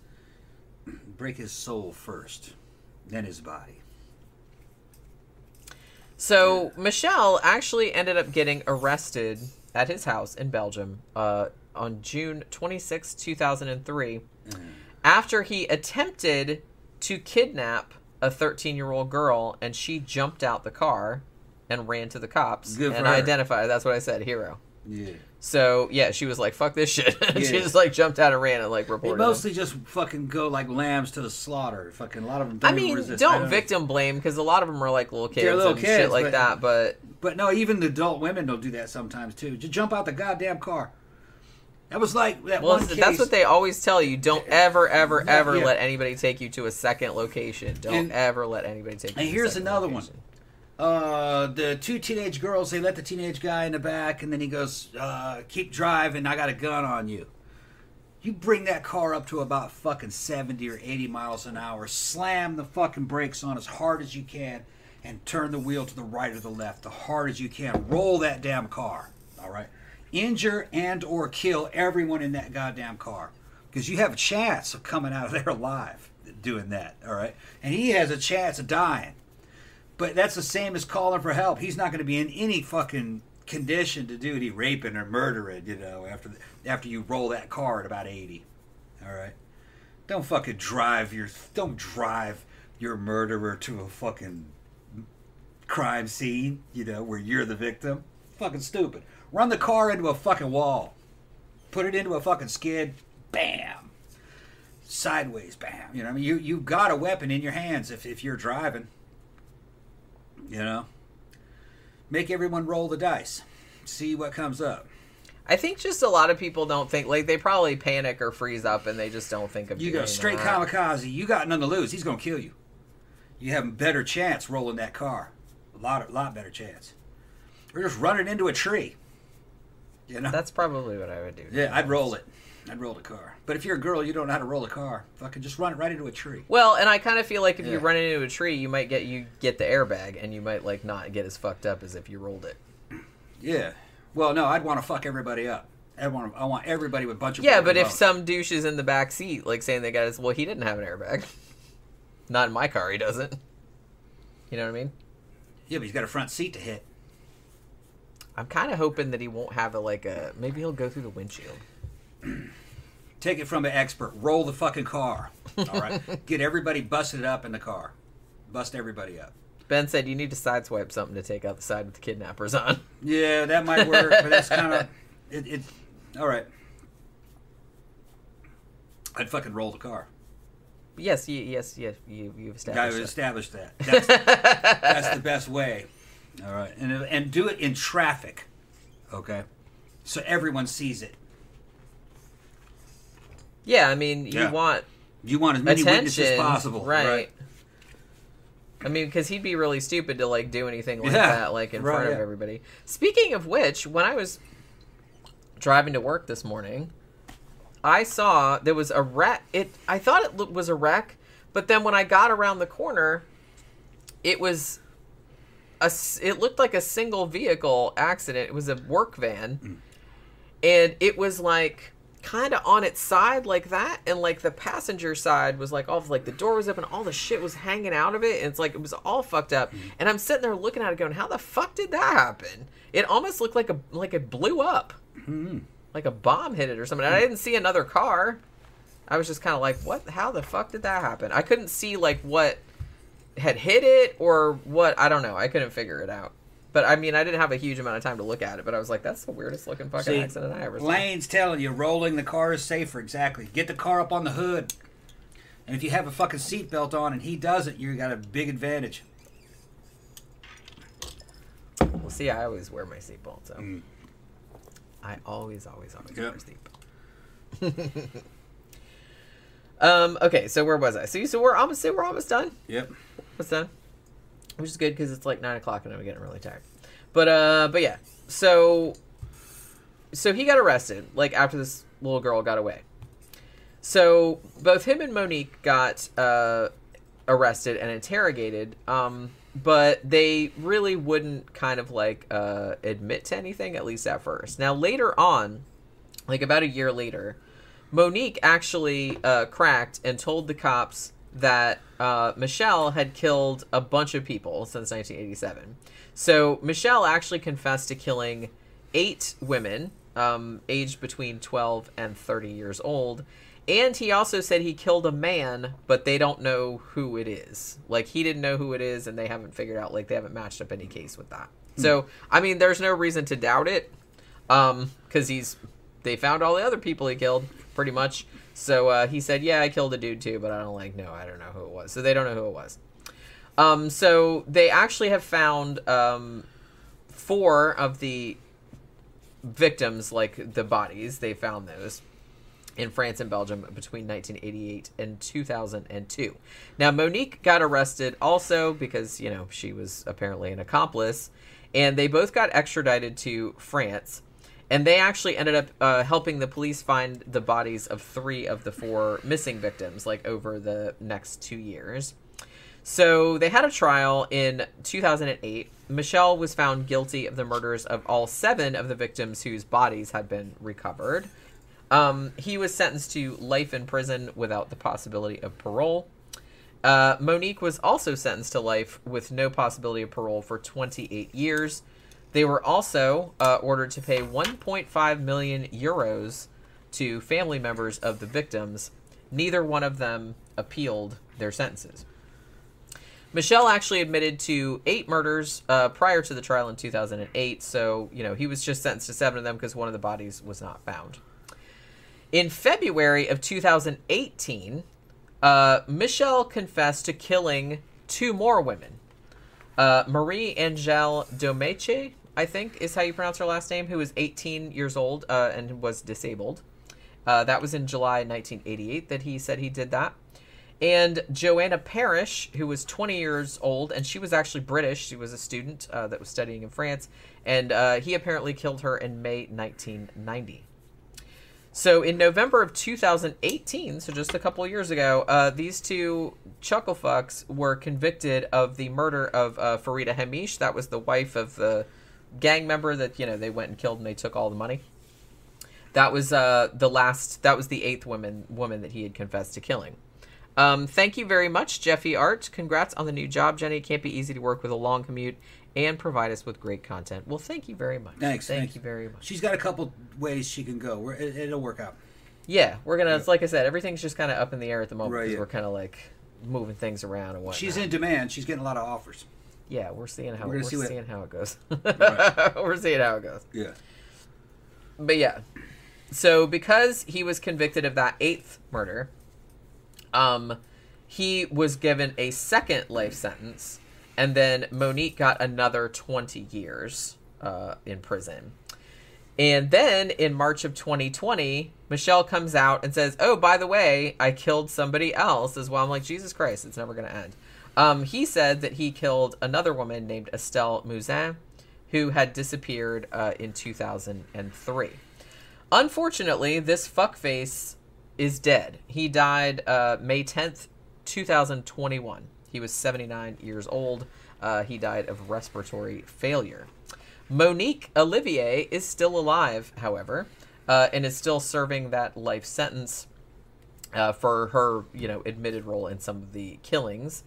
Break his soul first, then his body. So Michel actually ended up getting arrested at his house in Belgium on June 26, 2003, after he attempted to kidnap a 13-year-old girl, and she jumped out the car and ran to the cops and identified. That's what I said, hero. Yeah. So, yeah, she was like, fuck this shit. She just, like, jumped out and ran and, like, reported They mostly just fucking go like lambs to the slaughter. Fucking a lot of them don't resist. Don't victim blame, because a lot of them are, like, little kids shit like that, But no, even the adult women will do that sometimes, too. Just jump out the goddamn car. That was like that one case. That's what they always tell you. Don't ever, ever, ever let anybody take you to a second location. Don't ever let anybody take you to a second location. And here's another one. The two teenage girls, they let the teenage guy in the back, and then he goes, keep driving, I got a gun on you. You bring that car up to about fucking 70 or 80 miles an hour, slam the fucking brakes on as hard as you can, and turn the wheel to the right or the left, the hard as you can. Roll that damn car, all right? Injure and or kill everyone in that goddamn car, because you have a chance of coming out of there alive doing that, all right? And he has a chance of dying, but that's the same as calling for help. He's not going to be in any fucking condition to do any raping or murdering, you know, after you roll that car at about 80, all right? Don't fucking drive your murderer to a fucking crime scene, you know, where you're the victim. Fucking stupid. Run the car into a fucking wall. Put it into a fucking skid. Bam. Sideways. Bam. You know, I mean, you've got a weapon in your hands if you're driving. You know? Make everyone roll the dice. See what comes up. I think just a lot of people don't think, like, they probably panic or freeze up and they just don't think of doing that. You go straight kamikaze. You got nothing to lose. He's going to kill you. You have a better chance rolling that car. A lot better chance. Or just run it into a tree. You know? That's probably what I would do. Yeah, I'd roll it. I'd roll the car. But if you're a girl, you don't know how to roll a car. Fucking just run it right into a tree. Well, and I kind of feel like if you run it into a tree, you might get the airbag, and you might, like, not get as fucked up as if you rolled it. Yeah. Well, no, I'd want to fuck everybody up. I want everybody with a bunch of... Yeah, but if some douche is in the back seat, like, saying they got his... Well, he didn't have an airbag. Not in my car, he doesn't. You know what I mean? Yeah, but he's got a front seat to hit. I'm kind of hoping that he won't have maybe he'll go through the windshield. Take it from an expert. Roll the fucking car. All right. Get everybody busted up in the car. Bust everybody up. Ben said you need to sideswipe something to take out the side with the kidnappers on. Yeah, that might work, but that's kind of... all right. I'd fucking roll the car. Yes. You've established that. That's the best way. All right, and do it in traffic, okay? So everyone sees it. Yeah, I mean, you want as many witnesses as possible, right? I mean, because he'd be really stupid to, like, do anything like that, like, in front of everybody. Speaking of which, when I was driving to work this morning, I saw there was a wreck. I thought it was a wreck, but then when I got around the corner, it was... It looked like a single vehicle accident. It was a work van, and it was like kind of on its side like that, and like the passenger side was like all of, like, the door was open, all the shit was hanging out of it, and it's like it was all fucked up. And I'm sitting there looking at it, going, "How the fuck did that happen?" It almost looked like it blew up, like a bomb hit it or something. And I didn't see another car. I was just kind of like, "What? How the fuck did that happen?" I couldn't see like what had hit it or what. I don't know. I couldn't figure it out. But I mean, I didn't have a huge amount of time to look at it, but I was like, that's the weirdest looking fucking accident I ever saw. Lane's telling you, rolling the car is safer. Exactly. Get the car up on the hood. And if you have a fucking seatbelt on and he doesn't, you got a big advantage. Well, see, I always wear my seatbelt, so I always wear my seatbelt. Okay, so where was I? So we're almost done. Yep. What's done? Which is good because it's like 9 o'clock and I'm getting really tired. But yeah. So he got arrested like after this little girl got away. So both him and Monique got arrested and interrogated. But they really wouldn't kind of like admit to anything, at least at first. Now later on, like about a year later, Monique actually cracked and told the cops that Michel had killed a bunch of people since 1987. So Michel actually confessed to killing 8 women aged between 12 and 30 years old. And he also said he killed a man, but they don't know who it is. Like, he didn't know who it is, and they haven't figured out, like, they haven't matched up any case with that. So, I mean, there's no reason to doubt it, because they found all the other people he killed, pretty much. So he said, yeah, I killed a dude too, but I don't know who it was. So they don't know who it was. So they actually have found 4 of the victims, like the bodies. They found those in France and Belgium between 1988 and 2002. Now, Monique got arrested also because, you know, she was apparently an accomplice. And they both got extradited to France. And they actually ended up helping the police find the bodies of 3 of the 4 missing victims, like, over the next 2 years. So they had a trial in 2008. Michel was found guilty of the murders of all 7 of the victims whose bodies had been recovered. He was sentenced to life in prison without the possibility of parole. Monique was also sentenced to life with no possibility of parole for 28 years. They were also ordered to pay 1.5 million euros to family members of the victims. Neither one of them appealed their sentences. Michel actually admitted to 8 murders prior to the trial in 2008. So, you know, he was just sentenced to 7 of them because one of the bodies was not found. In February of 2018, Michel confessed to killing 2 more women. Marie-Angèle Domecé, I think is how you pronounce her last name, who was 18 years old and was disabled. That was in July 1988 that he said he did that. And Joanna Parrish, who was 20 years old, and she was actually British. She was a student that was studying in France, and he apparently killed her in May 1990. So in November of 2018, so just a couple of years ago, these 2 chucklefucks were convicted of the murder of Farida Hamish. That was the wife of the gang member that, you know, they went and killed and they took all the money. That was the 8th woman that he had confessed to killing. Thank you very much, Jeffy Art. Congrats on the new job, Jenny. It can't be easy to work with a long commute and provide us with great content. Well, thank you very much. Thanks. Thank you very much. She's got a couple ways she can go. It'll work out. Yeah, we're going to, like I said, everything's just kind of up in the air at the moment because we're kind of like moving things around and whatnot. She's in demand. She's getting a lot of offers. Yeah, we're seeing how it goes. Right. We're seeing how it goes. Yeah. But yeah, so because he was convicted of that 8th murder, he was given a 2nd life sentence. And then Monique got another 20 years in prison. And then in March of 2020, Michel comes out and says, oh, by the way, I killed somebody else as well. I'm like, Jesus Christ, it's never going to end. He said that he killed another woman named Estelle Mouzin, who had disappeared in 2003. Unfortunately, this fuckface is dead. He died May 10th, 2021. He was 79 years old. He died of respiratory failure. Monique Olivier is still alive, however, and is still serving that life sentence for her, admitted role in some of the killings.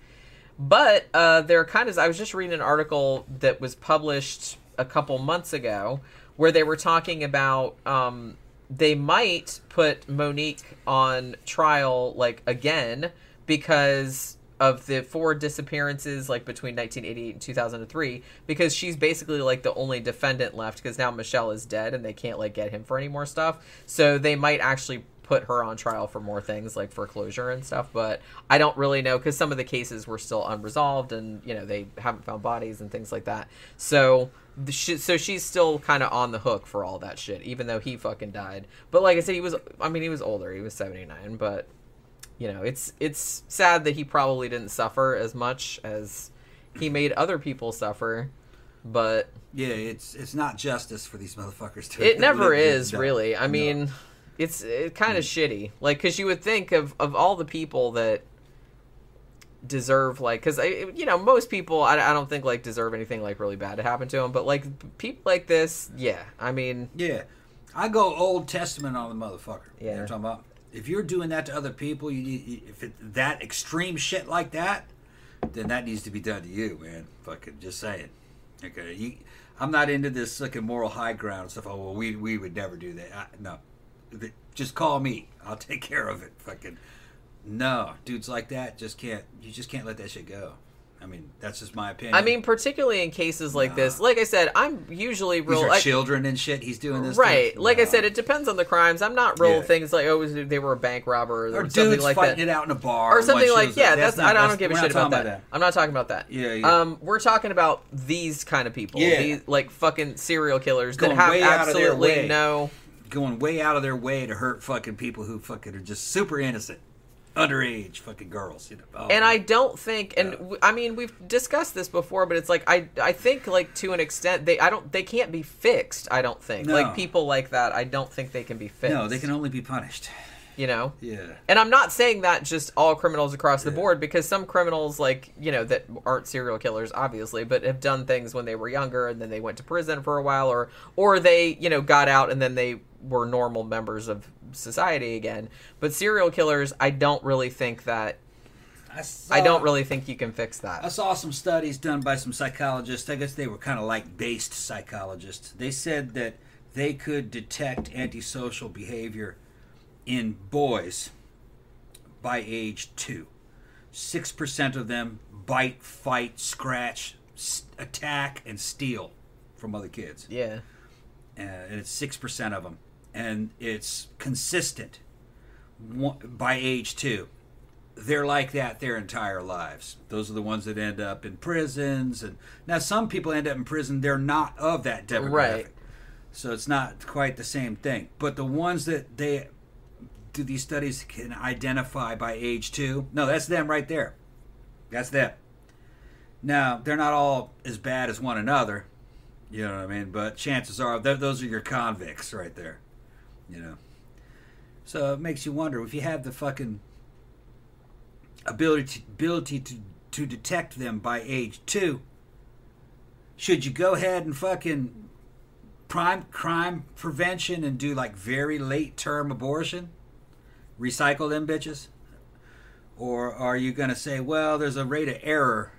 But there are kind of, I was just reading an article that was published a couple months ago where they were talking about they might put Monique on trial, again, because of the four disappearances, between 1988 and 2003, because she's basically, the only defendant left, because now Michel is dead and they can't, get him for any more stuff. So they might actually put her on trial for more things like foreclosure and stuff, but I don't really know because some of the cases were still unresolved and they haven't found bodies and things like that. So she's still kind of on the hook for all that shit, even though he fucking died. But like I said, he was older. He was 79, but it's sad that he probably didn't suffer as much as he made other people suffer. But yeah, it's not justice for these motherfuckers. It never is really. I mean. It's kind of shitty, because you would think of all the people that deserve, because, most people, I don't think, deserve anything, really bad to happen to them, but, people like this, yeah, I mean. Yeah, I go Old Testament on the motherfucker. Yeah. You know what I'm talking about? If you're doing that to other people, if it's that extreme shit like that, then that needs to be done to you, man. Fucking just saying. Okay, I'm not into this fucking moral high ground stuff. Oh, well, we would never do that. No. Just call me. I'll take care of it. Fucking no, dudes like that just can't let that shit go. I mean, that's just my opinion. I mean, particularly in cases like this. Like I said, I'm usually real. These are children and shit. He's doing this right. Thing. Like I said, it depends on the crimes. I'm not real things like they were a bank robber or something like fighting that. It out in a bar or something like I don't give a shit about that. I'm not talking about that. Yeah. We're talking about these kind of people. Yeah. These fucking serial killers that have absolutely no. Going way out of their way to hurt fucking people who fucking are just super innocent, underage fucking girls, Oh. And I don't think, I mean, we've discussed this before, but it's I think to an extent they can't be fixed. I don't think people like that. I don't think they can be fixed. No, they can only be punished. Yeah. And I'm not saying that just all criminals across the board, because some criminals that aren't serial killers, obviously, but have done things when they were younger and then they went to prison for a while or they, got out and then they were normal members of society again. But serial killers, I don't really think that I don't really think you can fix that. I saw some studies done by some psychologists. I guess they were kind of based psychologists. They said that they could detect antisocial behavior in boys by age 2. 6% of them bite, fight, scratch, attack, and steal from other kids. Yeah. And it's 6% of them. And it's consistent by age 2. They're like that their entire lives. Those are the ones that end up in prisons. And now some people end up in prison. They're not of that demographic. Right. So it's not quite the same thing. But the ones that they do these studies can identify by age 2. No, that's them right there. That's them. Now, they're not all as bad as one another. You know what I mean? But chances are, those are your convicts right there. So it makes you wonder, if you have the fucking ability to detect them by age 2, should you go ahead and fucking prime crime prevention and do very late term abortion? Recycle them bitches? Or are you going to say, well, there's a rate of error?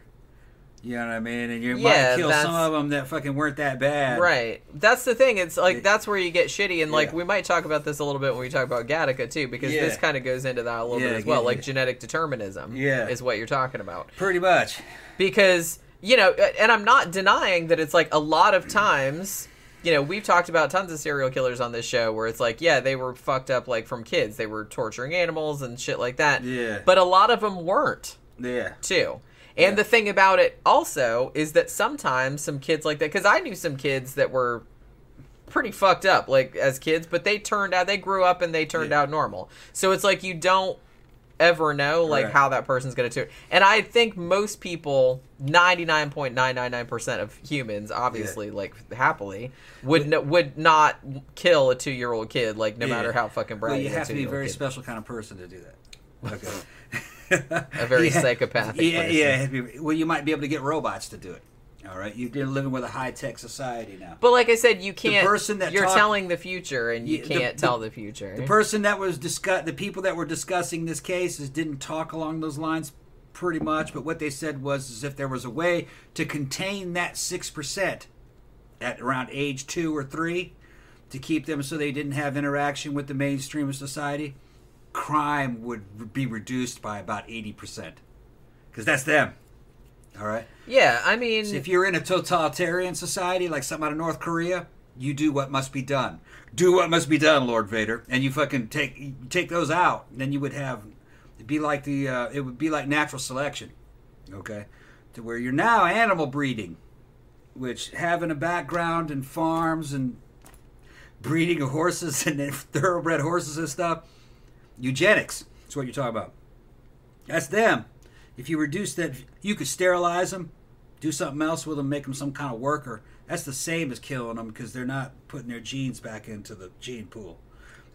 You know what I mean? And you might kill some of them that fucking weren't that bad. Right. That's the thing. It's that's where you get shitty. And we might talk about this a little bit when we talk about Gattaca too, because this kind of goes into that a little bit as well. Genetic determinism is what you're talking about. Pretty much. Because, and I'm not denying that it's a lot of times, we've talked about tons of serial killers on this show where it's they were fucked up from kids. They were torturing animals and shit like that. Yeah. But a lot of them weren't. Yeah. Too. And the thing about it also is that sometimes some kids like that, because I knew some kids that were pretty fucked up, as kids, but they grew up and they turned out normal. So it's you don't ever know like right. how that person's going to do it. And I think most people, 99.999% of humans, obviously, yeah. like happily, would not kill a 2-year-old kid, like no yeah. matter how fucking bright. Well, you have to be a very kid. Special kind of person to do that. Okay, a very yeah. psychopathic. Yeah, person. Yeah. Well, you might be able to get robots to do it. All right, you're living with a high-tech society now. But like I said, you can't. The person that you're telling the future, and you can't tell the future. The person that was the people that were discussing this case, didn't talk along those lines, pretty much. But what they said was, if there was a way to contain that 6% at around age 2 or 3, to keep them so they didn't have interaction with the mainstream of society, crime would be reduced by about 80%, because that's them. All right. Yeah, I mean, so if you're in a totalitarian society like something out of North Korea, you do what must be done. Do what must be done, Lord Vader, and you fucking take those out. And then you would have it'd be like the it would be like natural selection, okay, to where you're now animal breeding, which having a background in farms and breeding of horses and thoroughbred horses and stuff, eugenics. That's what you're talking about. That's them. If you reduce that, you could sterilize them, do something else with them, make them some kind of worker. That's the same as killing them, because they're not putting their genes back into the gene pool.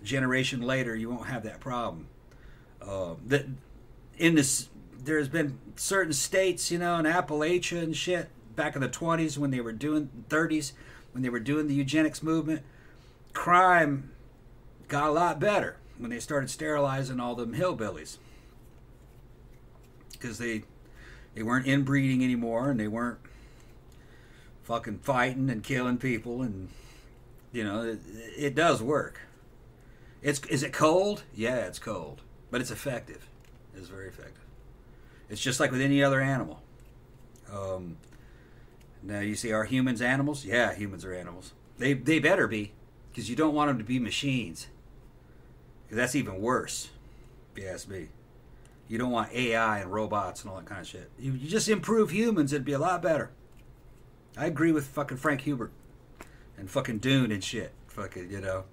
A generation later, you won't have that problem. There's been certain states, you know, in Appalachia and shit, back in the 20s when they were doing, 30s, when they were doing the eugenics movement, crime got a lot better when they started sterilizing all them hillbillies. Because they weren't inbreeding anymore, and they weren't fucking fighting and killing people, and you know it does work. Is it cold? Yeah, it's cold, but it's effective. It's very effective. It's just like with any other animal. Now you see, are humans animals? Yeah, humans are animals. They better be, because you don't want them to be machines. Because that's even worse, if you ask me. You don't want AI and robots and all that kind of shit. You just improve humans, it'd be a lot better. I agree with fucking Frank Hubert and fucking Dune and shit. Fucking, you know.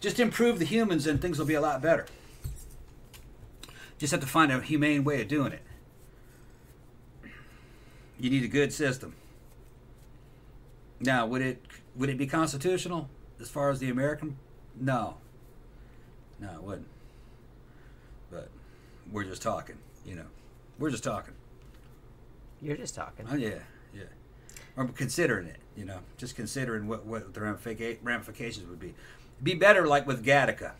Just improve the humans and things will be a lot better. Just have to find a humane way of doing it. You need a good system. Now, would it be constitutional as far as the American? No. No, it wouldn't. But we're just talking, you know. We're just talking. You're just talking. Oh, yeah, yeah. I'm considering it, you know. Just considering what the ramifications would be. It'd be better, like with Gattaca,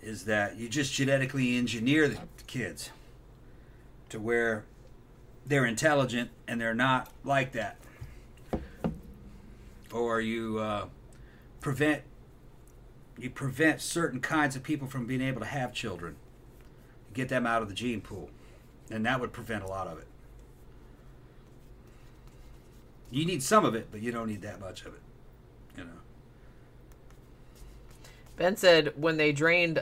is that you just genetically engineer the kids to where they're intelligent and they're not like that. Or you prevent certain kinds of people from being able to have children. Get them out of the gene pool, and that would prevent a lot of it. You need some of it, but you don't need that much of it, you know. Ben said when they drained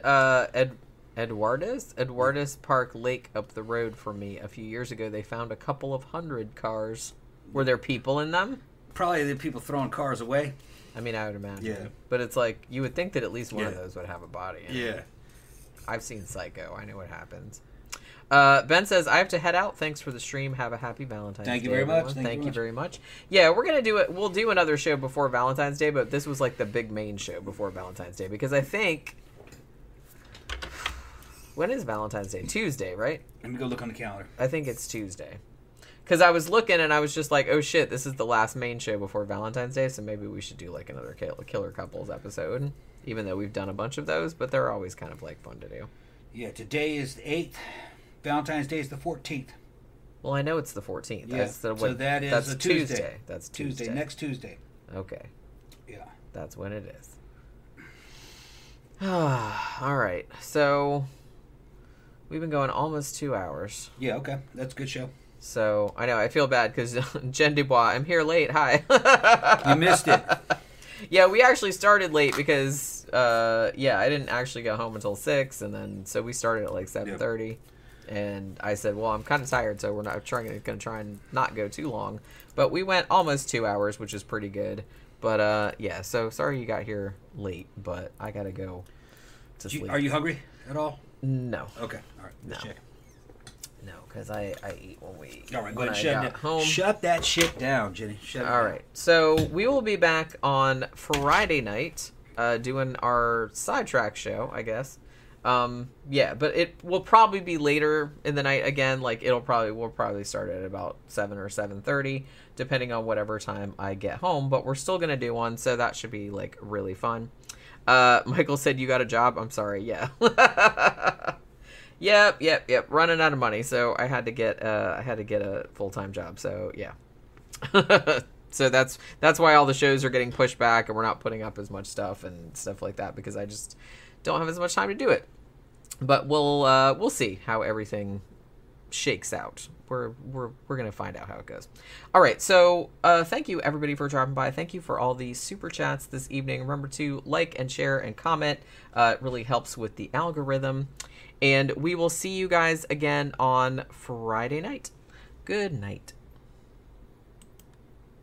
Eduardes Park Lake up the road from me a few years ago, they found a couple of hundred cars. Were there people in them? Probably the people throwing cars away. I mean, I would imagine. Yeah. But it's like, you would think that at least one yeah. of those would have a body in it. Yeah. I've seen Psycho. I know what happens. Ben says, I have to head out. Thanks for the stream. Have a happy Valentine's Day. Thank you very much. Thank you very much. Yeah, we're going to do it. We'll do another show before Valentine's Day, but this was like the big main show before Valentine's Day, because I think... When is Valentine's Day? Tuesday, right? Let me go look on the calendar. I think it's Tuesday. Because I was looking and I was just like, oh shit, this is the last main show before Valentine's Day, so maybe we should do like another Killer Couples episode, even though we've done a bunch of those, but they're always kind of like fun to do. Yeah, today is the 8th. Valentine's Day is the 14th. Well, I know it's the 14th. Yeah. That's the, what, so that is that's a Tuesday. That's Tuesday. Next Tuesday. Okay. Yeah. That's when it is. All right. So we've been going almost 2 hours. Yeah, okay. That's a good show. So, I know, I feel bad because Jen Dubois, I'm here late, hi. You missed it. Yeah, we actually started late because, yeah, I didn't actually go home until 6, and then, so we started at like 7:30, yeah. And I said, well, I'm kind of tired, so we're not going to try and not go too long. But we went almost 2 hours, which is pretty good. But, yeah, so sorry you got here late, but I got to go to sleep. Are you hungry at all? No. Okay. All right. Let's check. No, because I eat when we eat. All right, go ahead and shut it down. Shut that shit down, Jenny. Shut it down. All right. So we will be back on Friday night doing our sidetrack show, I guess. Yeah, but it will probably be later in the night again. Like we'll probably start at about 7 or 7:30, depending on whatever time I get home. But we're still gonna do one, so that should be like really fun. Michael said you got a job. I'm sorry. Yeah. Yep. Running out of money, so I had to get a full-time job. So yeah. So that's why all the shows are getting pushed back, and we're not putting up as much stuff and stuff like that because I just don't have as much time to do it. But we'll see how everything shakes out. We're gonna find out how it goes. All right, so thank you everybody for dropping by. Thank you for all the super chats this evening. Remember to like and share and comment. It really helps with the algorithm. And we will see you guys again on Friday night. Good night.